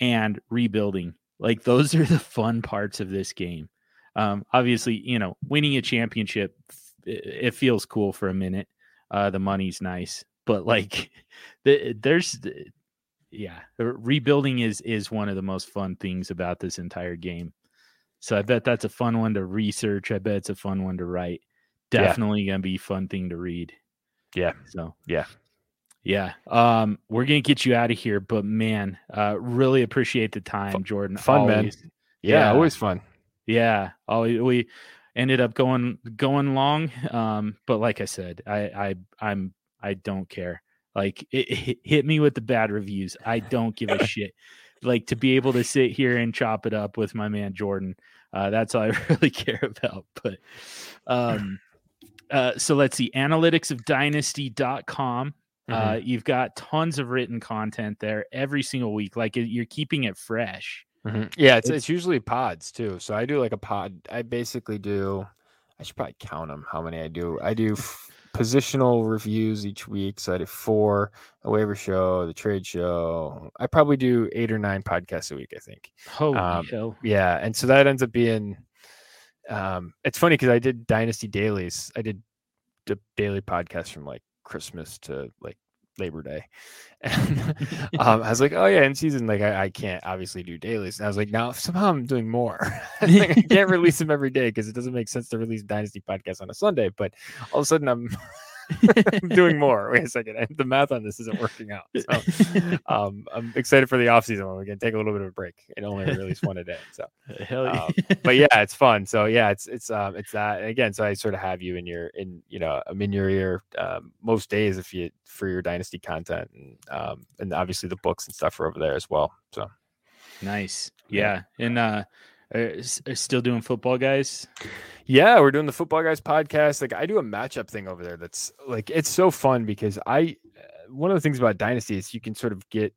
and rebuilding. Like, those are the fun parts of this game. Obviously, winning a championship, it feels cool for a minute. The money's nice, But like, rebuilding is one of the most fun things about this entire game. So I bet that's a fun one to research. I bet it's a fun one to write. Definitely going to be a fun thing to read. Yeah. So, yeah. We're going to get you out of here, but man, really appreciate the time, Jordan. Fun, always. Man. Yeah. Always fun. Yeah. Always. We ended up going long. But like I said, I don't care. Like it hit me with the bad reviews. I don't give a shit. Like, to be able to sit here and chop it up with my man Jordan, that's all I really care about. But so let's see, analyticsofdynasty.com. You've got tons of written content there every single week. Like, you're keeping it fresh. Mm-hmm. Yeah, it's usually pods too. So I do like a pod. I basically do. I should probably count them. How many I do? I do positional reviews each week. So I do 4, a waiver show, the trade show. I probably do 8 or 9 podcasts a week, I think. Holy hell. Yeah. And so that ends up being, it's funny because I did Dynasty Dailies. I did the daily podcast from like Christmas to like Labor Day. And I was like, oh yeah, in season, like I can't obviously do dailies. And I was like, now somehow I'm doing more. Like, I can't release them every day because it doesn't make sense to release Dynasty Podcast on a Sunday, but all of a sudden I'm doing more. Wait a second, the math on this isn't working out. So I'm excited for the off season when we can take a little bit of a break and only release one a day. So hell yeah. But yeah, it's fun. So yeah, it's that. And again, so I sort of have you I'm in your ear most days for your Dynasty content, and obviously the books and stuff are over there as well. So nice. Yeah. And are still doing Football Guys? Yeah, we're doing the Football Guys podcast. Like, I do a matchup thing over there. That's like, it's so fun because one of the things about Dynasty is you can sort of get,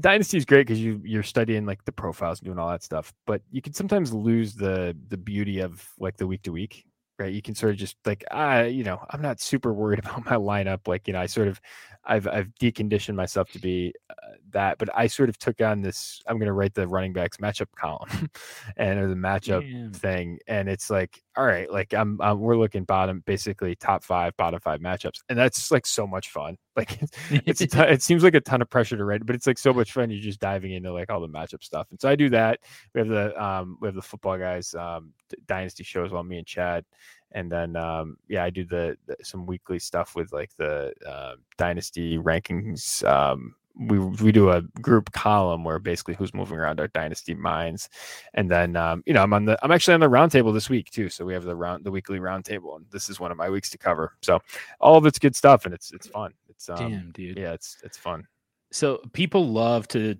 Dynasty is great because you're studying like the profiles and doing all that stuff, but you can sometimes lose the beauty of like the week to week, right? You can sort of just like, I'm not super worried about my lineup. Like, I've deconditioned myself to be that, but I sort of took on this, I'm going to write the running backs matchup column and the matchup thing. And it's like, all right, like we're looking basically top 5, bottom 5 matchups. And that's like so much fun. Like it seems like a ton of pressure to write, but it's like so much fun. You're just diving into like all the matchup stuff. And so I do that. We have the Football Guys, Dynasty show as well, me and Chad. And then, I do some weekly stuff with like the Dynasty rankings. We do a group column where basically who's moving around our Dynasty minds. And then, I'm actually on the roundtable this week too. So we have the weekly roundtable, and this is one of my weeks to cover. So all of it's good stuff, and it's fun. It's damn, dude. Yeah, it's fun. So people love to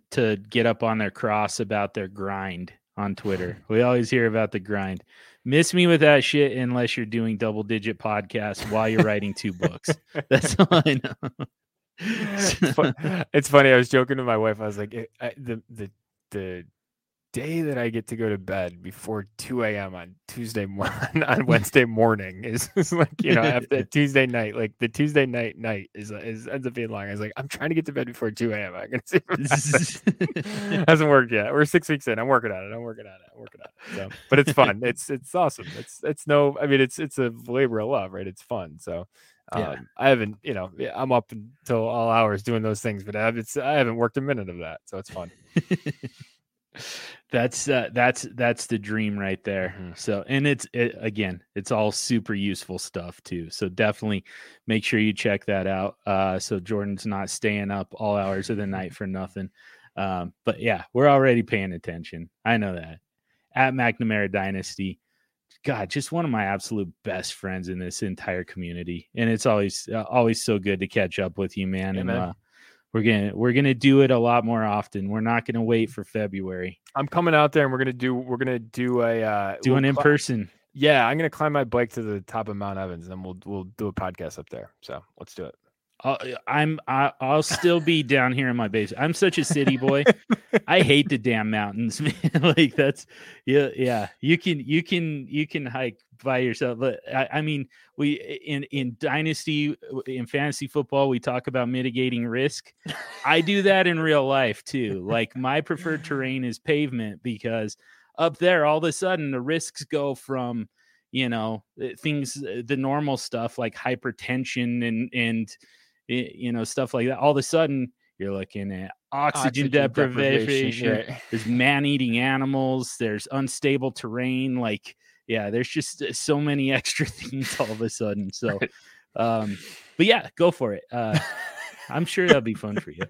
get up on their cross about their grind on Twitter. We always hear about the grind. Miss me with that shit unless you're doing double-digit podcasts while you're writing 2 books. That's all I know. It's funny. I was joking to my wife. I was like, the day that I get to go to bed before 2 a.m. on Tuesday morning, on Wednesday morning is like, after Tuesday night, like the Tuesday night is ends up being long. I was like, I'm trying to get to bed before 2 a.m. I can see it hasn't worked yet. We're 6 weeks in. I'm working on it. So, but it's fun. It's awesome. It's a labor of love, right? It's fun. So I haven't, I'm up until all hours doing those things, but I haven't worked a minute of that. So it's fun. That's the dream right there. Mm-hmm. So, and it's all super useful stuff too. So definitely make sure you check that out. So Jordan's not staying up all hours of the night for nothing. But yeah, we're already paying attention. I know that. At McNamara Dynasty. God, just one of my absolute best friends in this entire community. And it's always so good to catch up with you, man. Amen. And, we're gonna do it a lot more often. We're not gonna wait for February. I'm coming out there, and we're gonna do an in person. Yeah, I'm gonna climb my bike to the top of Mount Evans, and we'll do a podcast up there. So let's do it. I'll still be down here in my basement. I'm such a city boy. I hate the damn mountains, man. Like that's You can hike by yourself. But I mean, we in Dynasty, in fantasy football, we talk about mitigating risk. I do that in real life too. Like my preferred terrain is pavement because up there, all of a sudden the risks go from you know, things, the normal stuff like hypertension and you know, stuff like that. All of a sudden, you're looking at oxygen deprivation. Yeah. There's man-eating animals. There's unstable terrain. Like, yeah, there's just so many extra things all of a sudden. So, right. But yeah, go for it. I'm sure that'll be fun for you.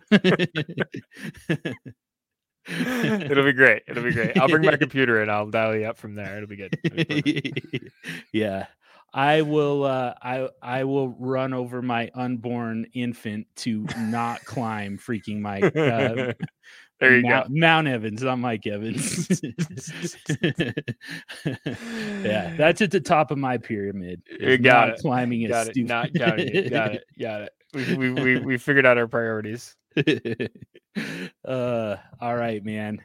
It'll be great. It'll be great. I'll bring my computer and I'll dial you up from there. It'll be good. It'll be yeah. I will run over my unborn infant to not climb freaking my there you go. Mount Evans, not Mike Evans. Yeah, that's at the top of my pyramid. You got it. Climbing is got stupid. It. Not counting it. Got it. Got it. We figured out our priorities. All right, man.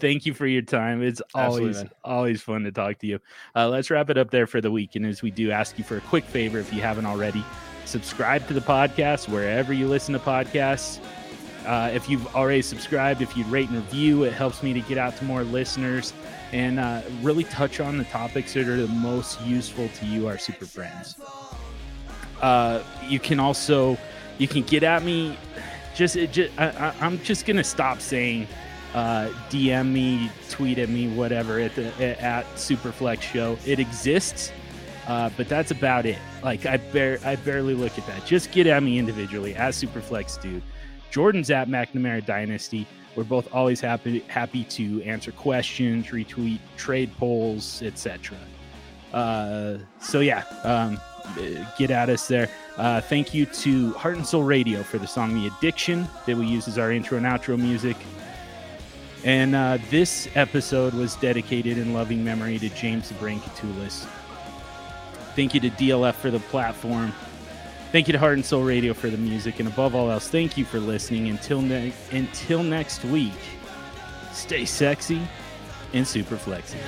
Thank you for your time. It's always fun to talk to you. Let's wrap it up there for the week. And as we do, ask you for a quick favor, if you haven't already, subscribe to the podcast wherever you listen to podcasts. If you've already subscribed, if you rate and review, it helps me to get out to more listeners and really touch on the topics that are the most useful to you, our super friends. You can get at me. I'm just gonna stop saying DM me, tweet at me, whatever at Superflex Show. It exists, but that's about it. Like I barely look at that. Just get at me individually at Superflex Dude. Jordan's at McNamara Dynasty. We're both always happy to answer questions, retweet trade polls, etc. So yeah, get at us there. Thank you to Heart and Soul Radio for the song The Addiction that we use as our intro and outro music. And this episode was dedicated in loving memory to James the Brain Catullus. Thank you to DLF for the platform. Thank you to Heart and Soul Radio for the music. And above all else, thank you for listening. Until next week, stay sexy and super flexy.